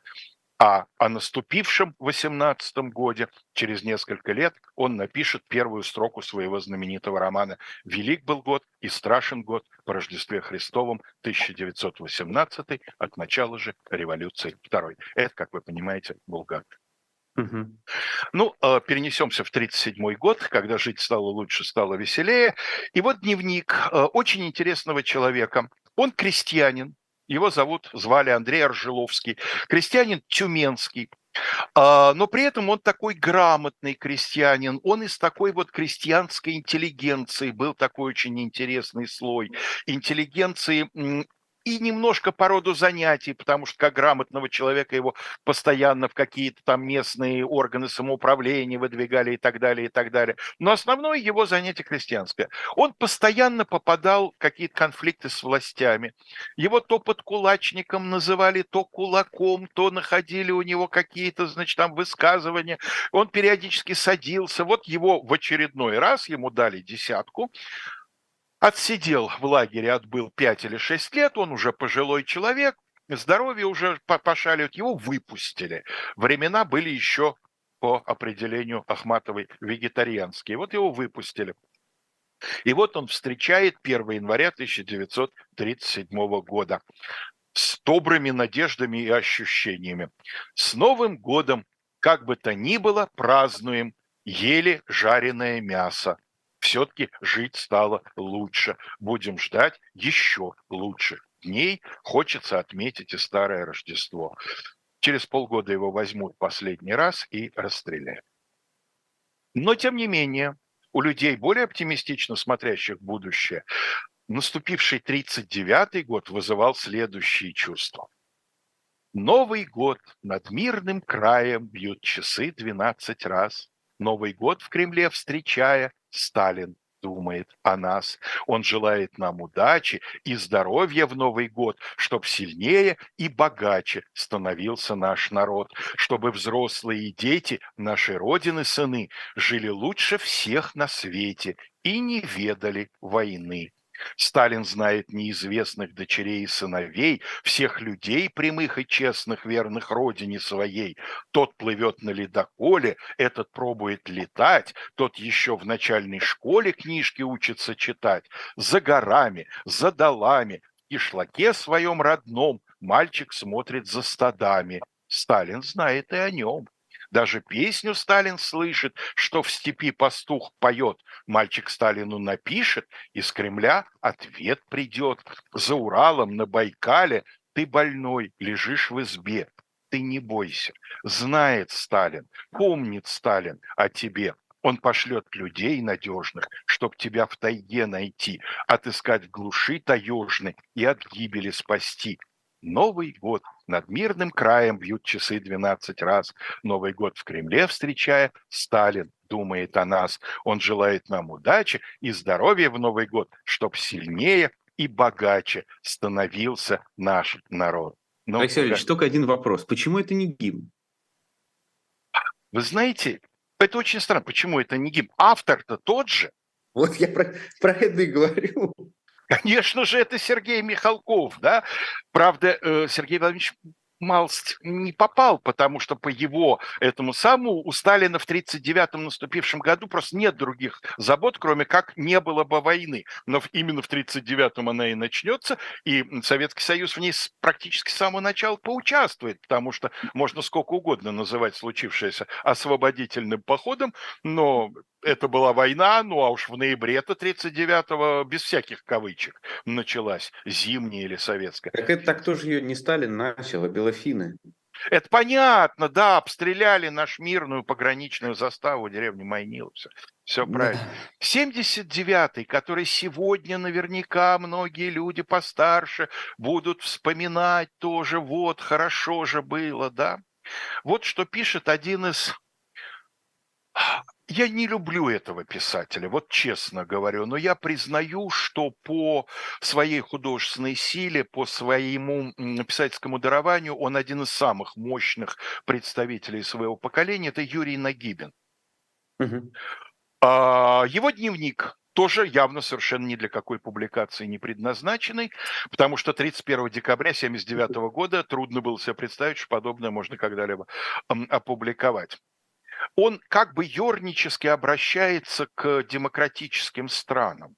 А о наступившем 18-м годе через несколько лет он напишет первую строку своего знаменитого романа «Велик был год и страшен год по Рождестве Христовом 1918 от начала же революции II». Это, как вы понимаете, Булгаков. Угу. Перенесемся в 1937 год, когда жить стало лучше, стало веселее. И вот дневник очень интересного человека. Он крестьянин. Его звали Андрей Аржиловский, крестьянин тюменский, но при этом он такой грамотный крестьянин, он из такой вот крестьянской интеллигенции, был такой очень интересный слой интеллигенции и немножко по роду занятий, потому что как грамотного человека его постоянно в какие-то там местные органы самоуправления выдвигали и так далее, и так далее. Но основное его занятие крестьянское. Он постоянно попадал в какие-то конфликты с властями. Его то под кулачником называли, то кулаком, то находили у него какие-то, там высказывания. Он периодически садился. Вот его в очередной раз, ему дали 10-ку. Отсидел в лагере, отбыл 5 или 6 лет, он уже пожилой человек, здоровье уже пошаливает, его выпустили. Времена были еще, по определению Ахматовой, вегетарианские. Вот его выпустили. И вот он встречает 1 января 1937 года с добрыми надеждами и ощущениями. С Новым годом, как бы то ни было, празднуем, ели жареное мясо. Все-таки жить стало лучше. Будем ждать еще лучших дней. Хочется отметить и старое Рождество. Через полгода его возьмут последний раз и расстреляют. Но, тем не менее, у людей, более оптимистично смотрящих в будущее, наступивший 1939 год вызывал следующие чувства. Новый год над мирным краем бьют часы 12 раз. Новый год в Кремле встречая, Сталин думает о нас. Он желает нам удачи и здоровья в Новый год, чтобы сильнее и богаче становился наш народ, чтобы взрослые и дети нашей Родины, сыны, жили лучше всех на свете и не ведали войны. Сталин знает неизвестных дочерей и сыновей, всех людей прямых и честных, верных родине своей. Тот плывет на ледоколе, этот пробует летать, тот еще в начальной школе книжки учится читать. За горами, за долами, в кишлаке своем родном мальчик смотрит за стадами. Сталин знает и о нем. Даже песню Сталин слышит, что в степи пастух поет. Мальчик Сталину напишет, из Кремля ответ придет. За Уралом, на Байкале ты больной, лежишь в избе. Ты не бойся. Знает Сталин, помнит Сталин о тебе. Он пошлет людей надежных, чтоб тебя в тайге найти, отыскать в глуши таежной и от гибели спасти. Новый год. Над мирным краем бьют часы 12 раз. Новый год в Кремле встречая, Сталин думает о нас. Он желает нам удачи и здоровья в Новый год, чтоб сильнее и богаче становился наш народ. Но... Александр Ильич, только один вопрос. Почему это не гимн? Вы знаете, это очень странно. Почему это не гимн? Автор-то тот же. Вот я про это и говорю. Конечно же, это Сергей Михалков, да? Правда, Сергей Владимирович малость не попал, потому что по его этому самому у Сталина в 1939-м наступившем году просто нет других забот, кроме как не было бы войны. Но именно в 1939-м она и начнется, и Советский Союз в ней практически с самого начала поучаствует, потому что можно сколько угодно называть случившееся освободительным походом, но... Это была война, ну а уж в ноябре-то 1939-го, без всяких кавычек, началась зимняя или советская. Так это так тоже ее не Сталин начал, а белофины. Это понятно, да, обстреляли нашу мирную пограничную заставу деревни Майниловца. Все правильно. Да. 79-й, который сегодня наверняка многие люди постарше будут вспоминать тоже, вот, хорошо же было, да. Вот что пишет один из... Я не люблю этого писателя, вот честно говорю, но я признаю, что по своей художественной силе, по своему писательскому дарованию он один из самых мощных представителей своего поколения, это Юрий Нагибин. Угу. Его дневник тоже явно совершенно ни для какой публикации не предназначенный, потому что 31 декабря 1979 года трудно было себе представить, что подобное можно когда-либо опубликовать. Он как бы ёрнически обращается к демократическим странам.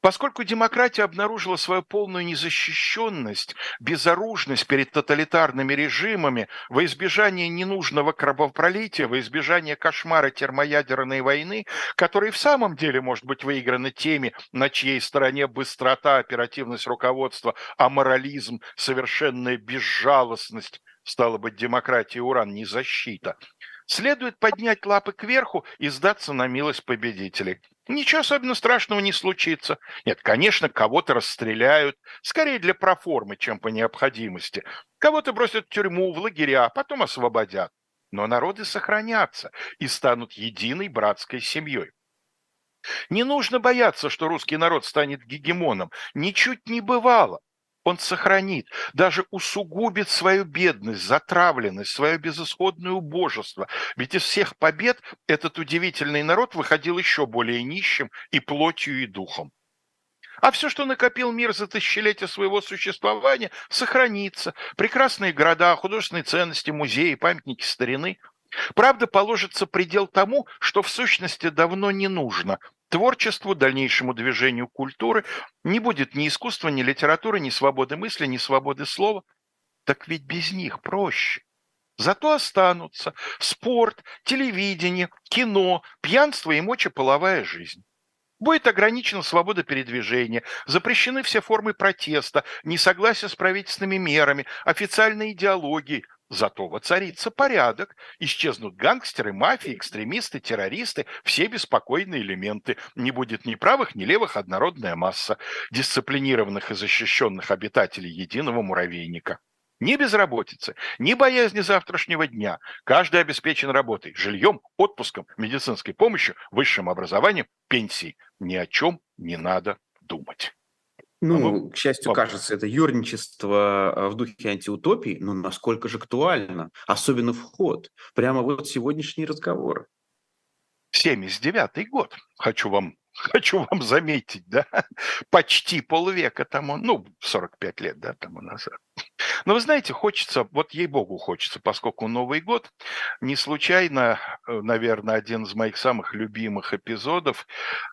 Поскольку демократия обнаружила свою полную незащищенность, безоружность перед тоталитарными режимами, во избежание ненужного кровопролития, во избежание кошмара термоядерной войны, которая в самом деле может быть выиграна теми, на чьей стороне быстрота, оперативность руководства, аморализм, совершенная безжалостность, стало быть, демократия, уран, не защита. Следует поднять лапы кверху и сдаться на милость победителей. Ничего особенно страшного не случится. Нет, конечно, кого-то расстреляют, скорее для проформы, чем по необходимости. Кого-то бросят в тюрьму, в лагеря, потом освободят. Но народы сохранятся и станут единой братской семьей. Не нужно бояться, что русский народ станет гегемоном. Ничуть не бывало. Он сохранит, даже усугубит свою бедность, затравленность, свое безысходное убожество. Ведь из всех побед этот удивительный народ выходил еще более нищим и плотью, и духом. А все, что накопил мир за тысячелетия своего существования, сохранится. Прекрасные города, художественные ценности, музеи, памятники старины. Правда, положится предел тому, что в сущности давно не нужно – творчеству, дальнейшему движению культуры. Не будет ни искусства, ни литературы, ни свободы мысли, ни свободы слова. Так ведь без них проще. Зато останутся спорт, телевидение, кино, пьянство и мочеполовая жизнь. Будет ограничена свобода передвижения, запрещены все формы протеста, несогласия с правительственными мерами, официальной идеологией. Зато воцарится порядок, исчезнут гангстеры, мафии, экстремисты, террористы, все беспокойные элементы. Не будет ни правых, ни левых, однородная масса дисциплинированных и защищенных обитателей единого муравейника. Ни безработицы, ни боязни завтрашнего дня. Каждый обеспечен работой, жильем, отпуском, медицинской помощью, высшим образованием, пенсией. Ни о чем не надо думать. Ну, к счастью, кажется, это юрничество в духе антиутопии, но насколько же актуально, особенно вход, прямо вот сегодняшние разговоры. 79-й год, хочу вам хочу вам заметить, да, почти полвека тому, ну, 45 лет, да, тому назад. Но вы знаете, хочется, вот ей-богу хочется, поскольку Новый год, не случайно, наверное, один из моих самых любимых эпизодов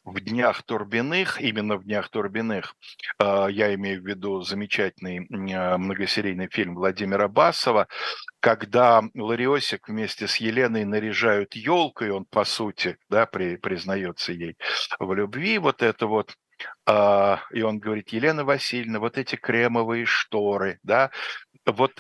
в Днях Турбиных, именно в Днях Турбиных, я имею в виду замечательный многосерийный фильм Владимира Басова, когда Лариосик вместе с Еленой наряжают елку, и он, по сути, да, признается ей в любви, вот это вот. И он говорит: Елена Васильевна, вот эти кремовые шторы, да, вот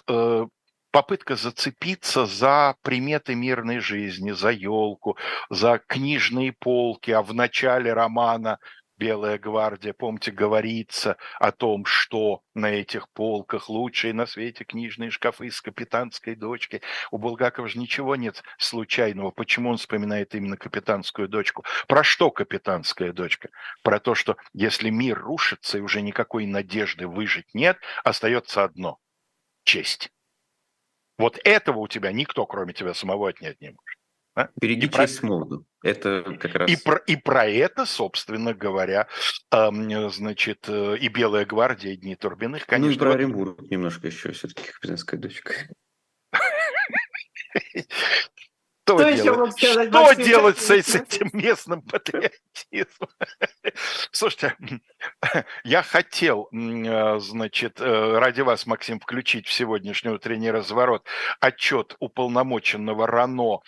попытка зацепиться за приметы мирной жизни, за елку, за книжные полки, а в начале романа «Белая гвардия», помните, говорится о том, что на этих полках лучшие на свете книжные шкафы с капитанской дочкой. У Булгакова же ничего нет случайного. Почему он вспоминает именно капитанскую дочку? Про что капитанская дочка? Про то, что если мир рушится и уже никакой надежды выжить нет, остается одно – честь. Вот этого у тебя никто, кроме тебя самого, отнять не может. А? Береги честь смогут. Это как раз... и про это, собственно говоря, значит, и «Белая гвардия», и «Дни Турбиных», конечно. Ну и про Оренбург немножко еще, все-таки капитанская дочка. Что делать с этим местным патриотизмом? Слушайте, я хотел, значит, ради вас, Максим, включить в сегодняшний утренний разворот отчет уполномоченного РАНО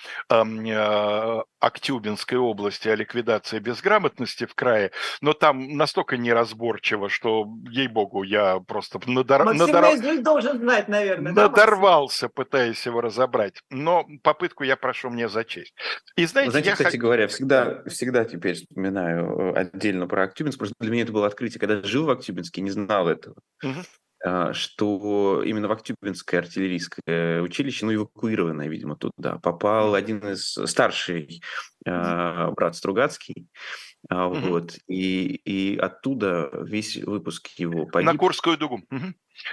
Актюбинской области о ликвидации безграмотности в крае, но там настолько неразборчиво, что, ей-богу, я просто надорвался, пытаясь его разобрать. Но попытку я прошу мне зачесть. И знаете, знаете, кстати говоря, всегда теперь вспоминаю отдельно про Актюбинск, потому что для меня это было открытие, когда жил в Актюбинске, не знал этого. Что именно в Актюбинское артиллерийское училище, ну, эвакуированное, видимо, туда, попал один из старший брат Стругацкий, вот, и оттуда весь выпуск его погиб. На Курскую дугу.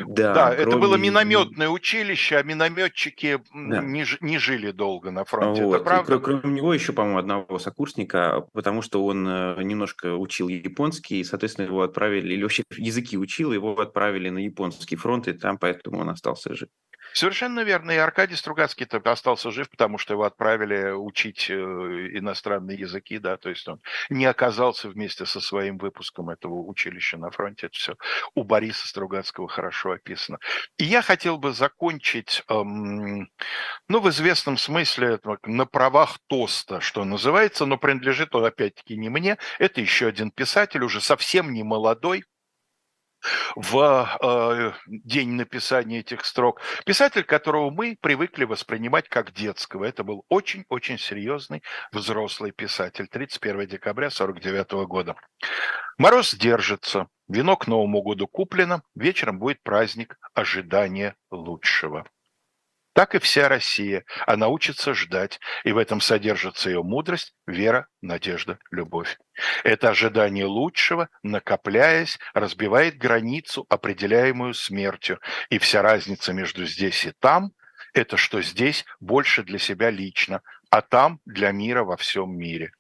Да, это было минометное училище, а минометчики не жили долго на фронте, вот. Это правда? Кроме него еще, по-моему, одного сокурсника, потому что он немножко учил японский, и, соответственно, его отправили, или вообще языки учил, его отправили на японский фронт, и там поэтому он остался жив. Совершенно верно, и Аркадий Стругацкий остался жив, потому что его отправили учить иностранные языки, да, то есть он не оказался вместе со своим выпуском этого училища на фронте, это все у Бориса Стругацкого хорошо описано. И я хотел бы закончить, ну, в известном смысле на правах тоста, что называется, но принадлежит он, опять-таки, не мне, это еще один писатель, уже совсем не молодой. В день написания этих строк. Писатель, которого мы привыкли воспринимать как детского. Это был очень-очень серьезный взрослый писатель. 31 декабря 1949 года. Мороз держится. Вино к Новому году куплено. Вечером будет праздник ожидания лучшего. Так и вся Россия. Она учится ждать, и в этом содержится ее мудрость, вера, надежда, любовь. Это ожидание лучшего, накопляясь, разбивает границу, определяемую смертью. И вся разница между здесь и там – это что здесь больше для себя лично, а там для мира во всем мире.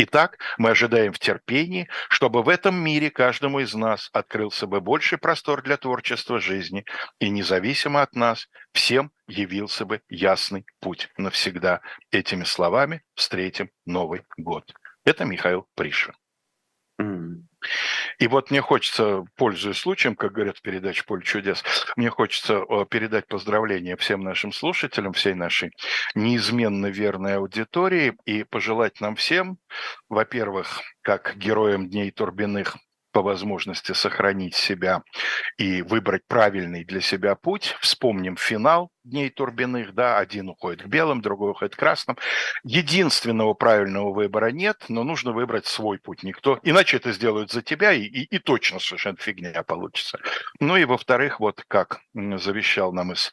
Итак, мы ожидаем в терпении, чтобы в этом мире каждому из нас открылся бы больший простор для творчества жизни, и независимо от нас всем явился бы ясный путь навсегда. Этими словами встретим Новый год. Это Михаил Пришвин. И вот мне хочется, пользуясь случаем, как говорят в передаче «Поле чудес», мне хочется передать поздравления всем нашим слушателям, всей нашей неизменно верной аудитории и пожелать нам всем, во-первых, как героям Дней Турбиных, по возможности сохранить себя и выбрать правильный для себя путь. Вспомним финал Дней Турбиных, да, один уходит к белым, другой уходит к красным. Единственного правильного выбора нет, но нужно выбрать свой путь. Никто, иначе это сделают за тебя, и точно совершенно фигня получится. Ну и во-вторых, вот как завещал нам из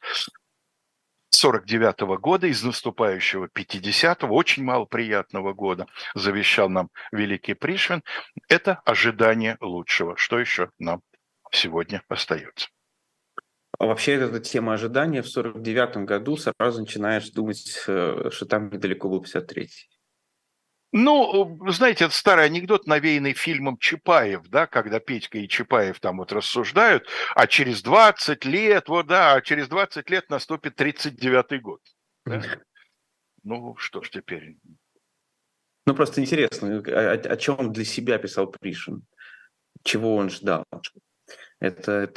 49-го года, из наступающего 50-го, очень малоприятного года, завещал нам великий Пришвин, это ожидание лучшего. Что еще нам сегодня остается? А вообще эта тема ожидания в 49-м году сразу начинаешь думать, что там недалеко был 53-й. Ну, знаете, это старый анекдот, навеянный фильмом «Чапаев», да, когда Петька и Чапаев там вот рассуждают, а через 20 лет, вот да, через 20 лет наступит 39-й год. Да? Ну, что ж теперь. Ну, просто интересно, о чем для себя писал Пришвин? Чего он ждал? Это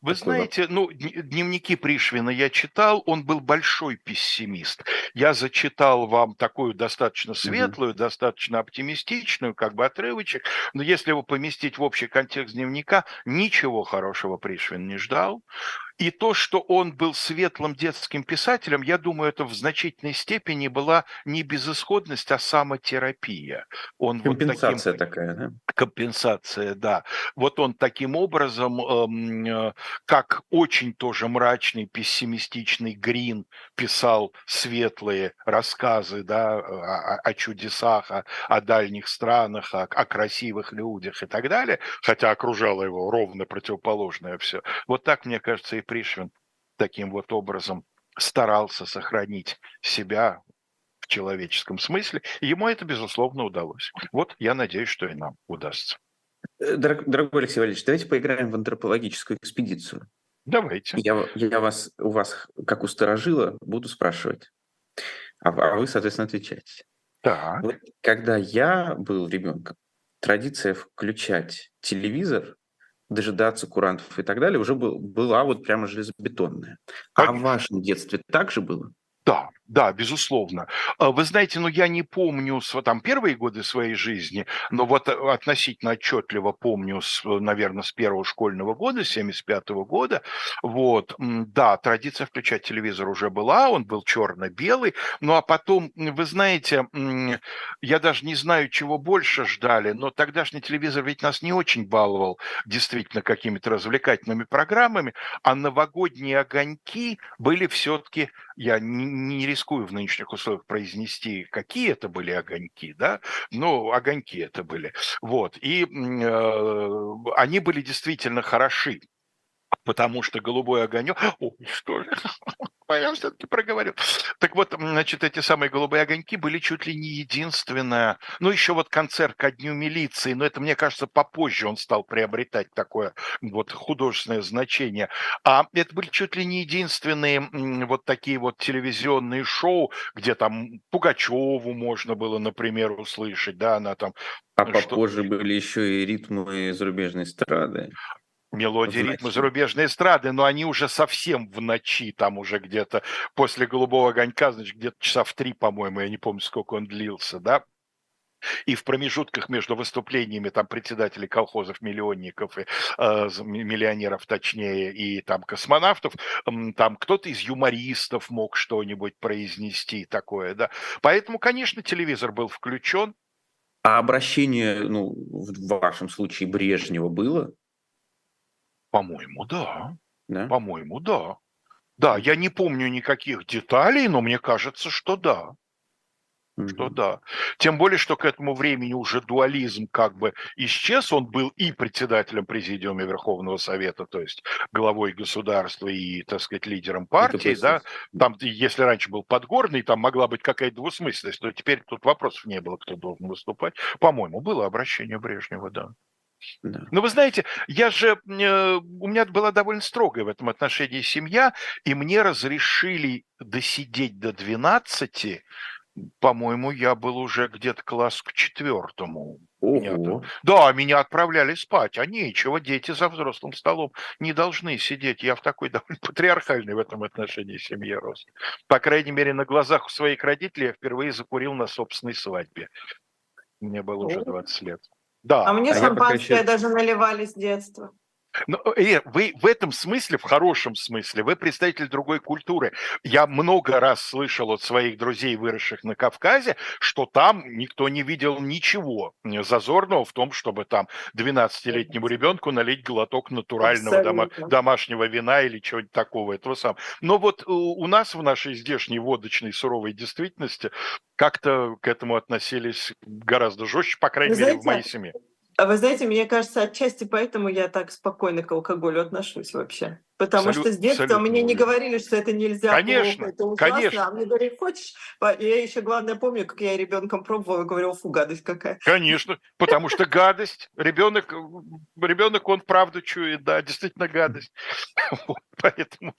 вы знаете, ну, дневники Пришвина я читал, он был большой пессимист. Я зачитал вам такую достаточно светлую, достаточно оптимистичную, как бы отрывочек, но если его поместить в общий контекст дневника, ничего хорошего Пришвин не ждал. И то, что он был светлым детским писателем, я думаю, это в значительной степени была не безысходность, а самотерапия. Он компенсация вот таким... такая, да? Компенсация, да. Вот он таким образом, как очень тоже мрачный, пессимистичный Грин писал светлые рассказы, да, о чудесах, о дальних странах, о красивых людях и так далее, хотя окружало его ровно противоположное все. Вот так, мне кажется, и Пришвин таким вот образом старался сохранить себя в человеческом смысле. Ему это, безусловно, удалось. Вот я надеюсь, что и нам удастся. Дорогой Алексей Валерьевич, давайте поиграем в антропологическую экспедицию. Давайте. Я вас, у вас, как у старожила, буду спрашивать. А вы, соответственно, отвечаете. Так. Вот, когда я был ребенком, традиция включать телевизор, дожидаться курантов и так далее, уже была вот прямо железобетонная. А в вашем детстве так же было? Да, да, безусловно. Вы знаете, ну я не помню там первые годы своей жизни, но вот относительно отчетливо помню, наверное, с первого школьного года, 75-го года. Вот, да, традиция включать телевизор уже была, он был черно-белый. Ну а потом, вы знаете, я даже не знаю, чего больше ждали, но тогдашний телевизор ведь нас не очень баловал действительно какими-то развлекательными программами, а новогодние огоньки были все-таки, я не рискую в нынешних условиях произнести, какие это были огоньки, да, но огоньки это были. Вот, и они были действительно хороши, потому что голубой огонек... Ой, что же... Я все-таки проговорю. Так вот, значит, эти самые голубые огоньки были чуть ли не единственное. Ну, еще вот концерт ко Дню милиции, но это, мне кажется, попозже он стал приобретать такое вот художественное значение. А это были чуть ли не единственные вот такие вот телевизионные шоу, где там Пугачеву можно было, например, услышать, да, она там... А попозже были еще и ритмы зарубежной эстрады. Мелодии, ритмы зарубежной эстрады, но они уже совсем в ночи, там уже где-то после «Голубого огонька», значит, где-то часа в 3, по-моему, я не помню, сколько он длился, да? И в промежутках между выступлениями там председателей колхозов, миллионников, и, миллионеров точнее, и там космонавтов, там кто-то из юмористов мог что-нибудь произнести такое, да? Поэтому, конечно, телевизор был включен. А обращение, ну, в вашем случае, Брежнева было? По-моему, да. Да. По-моему, да. Да, я не помню никаких деталей, но мне кажется, что да. Что да. Тем более, что к этому времени уже дуализм как бы исчез. Он был и председателем Президиума Верховного Совета, то есть главой государства и, так сказать, лидером партии. Да? Там, если раньше был Подгорный, там могла быть какая-то двусмысленность, то теперь тут вопросов не было, кто должен выступать. По-моему, было обращение Брежнева, да. Да. Но вы знаете, я же, у меня была довольно строгая в этом отношении семья, и мне разрешили досидеть до 12, по-моему, я был уже где-то класс к 4. Да, меня отправляли спать, а нечего, дети за взрослым столом не должны сидеть. Я в такой довольно патриархальной в этом отношении семье рос. По крайней мере, на глазах у своих родителей я впервые закурил на собственной свадьбе. Мне было уже 20 лет. Да. А мне шампанское даже наливали с детства. Но, вы в этом смысле, в хорошем смысле, вы представитель другой культуры. Я много раз слышал от своих друзей, выросших на Кавказе, что там никто не видел ничего зазорного в том, чтобы там 12-летнему ребенку налить глоток натурального домашнего вина или чего-нибудь такого, этого самого. Но вот у нас в нашей здешней водочной суровой действительности как-то к этому относились гораздо жестче, по крайней мере, в моей семье. А вы знаете, мне кажется, отчасти поэтому я так спокойно к алкоголю отношусь вообще. Потому что с детства мне не говорили, что это нельзя, конечно, плохо, это ужасно. Конечно. А мне говорили, хочешь? Я еще, главное, помню, как я ребенком пробовала, говорила, фу, гадость какая. Конечно, потому что гадость. Ребенок, он правду чует, да, действительно гадость. Поэтому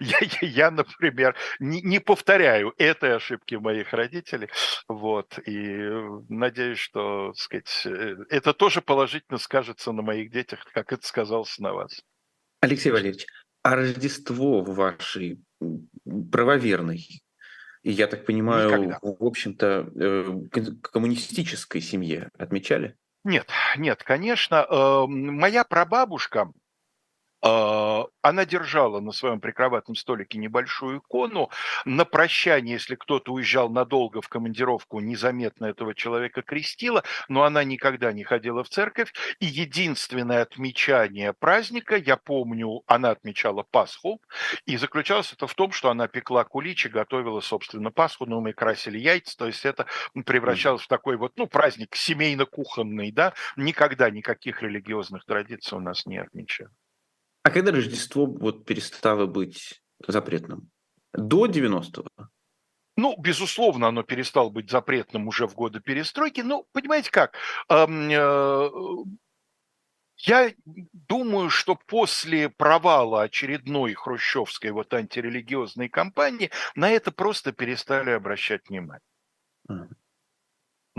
я, например, не повторяю этой ошибки моих родителей. Вот. И надеюсь, что, так сказать, это тоже положительно скажется на моих детях, как это сказалось на вас. Алексей Валерьевич, а Рождество в вашей правоверной, и, я так понимаю, никогда, в общем-то, коммунистической семье отмечали? Нет, конечно. Моя прабабушка, она держала на своем прикроватном столике небольшую икону. На прощание, если кто-то уезжал надолго в командировку, незаметно этого человека крестила, но она никогда не ходила в церковь. И единственное отмечание праздника, я помню, она отмечала Пасху, и заключалось это в том, что она пекла куличи, готовила, собственно, Пасху, но мы красили яйца, то есть это превращалось в такой вот, праздник семейно-кухонный, да, никогда никаких религиозных традиций у нас не отмечали. А когда Рождество перестало быть запретным? До 90-го? Безусловно, оно перестало быть запретным уже в годы перестройки. Понимаете как? Я думаю, что после провала очередной хрущевской антирелигиозной кампании на это просто перестали обращать внимание.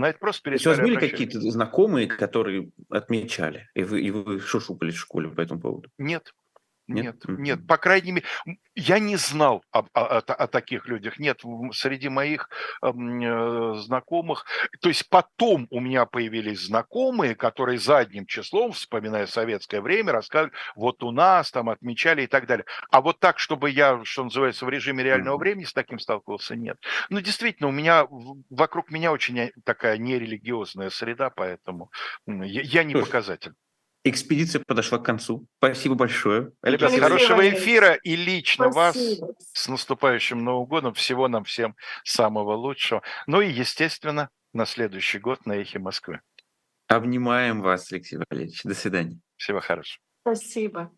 У вас были какие-то знакомые, которые отмечали, и вы шушукались в школе по этому поводу? Нет, по крайней мере, я не знал о таких людях. Нет, среди моих знакомых. То есть потом у меня появились знакомые, которые задним числом, вспоминая советское время, рассказывали, у нас там отмечали и так далее. А так, чтобы я, что называется, в режиме реального времени с таким сталкивался, нет. Действительно, вокруг меня очень такая нерелигиозная среда, поэтому я не показатель. Экспедиция подошла к концу. Спасибо большое. Ребята, хорошего эфира и лично вас с наступающим Новым годом. Всего нам всем самого лучшего. И, естественно, на следующий год на Эхе Москвы. Обнимаем вас, Алексей Валерьевич. До свидания. Всего хорошего. Спасибо.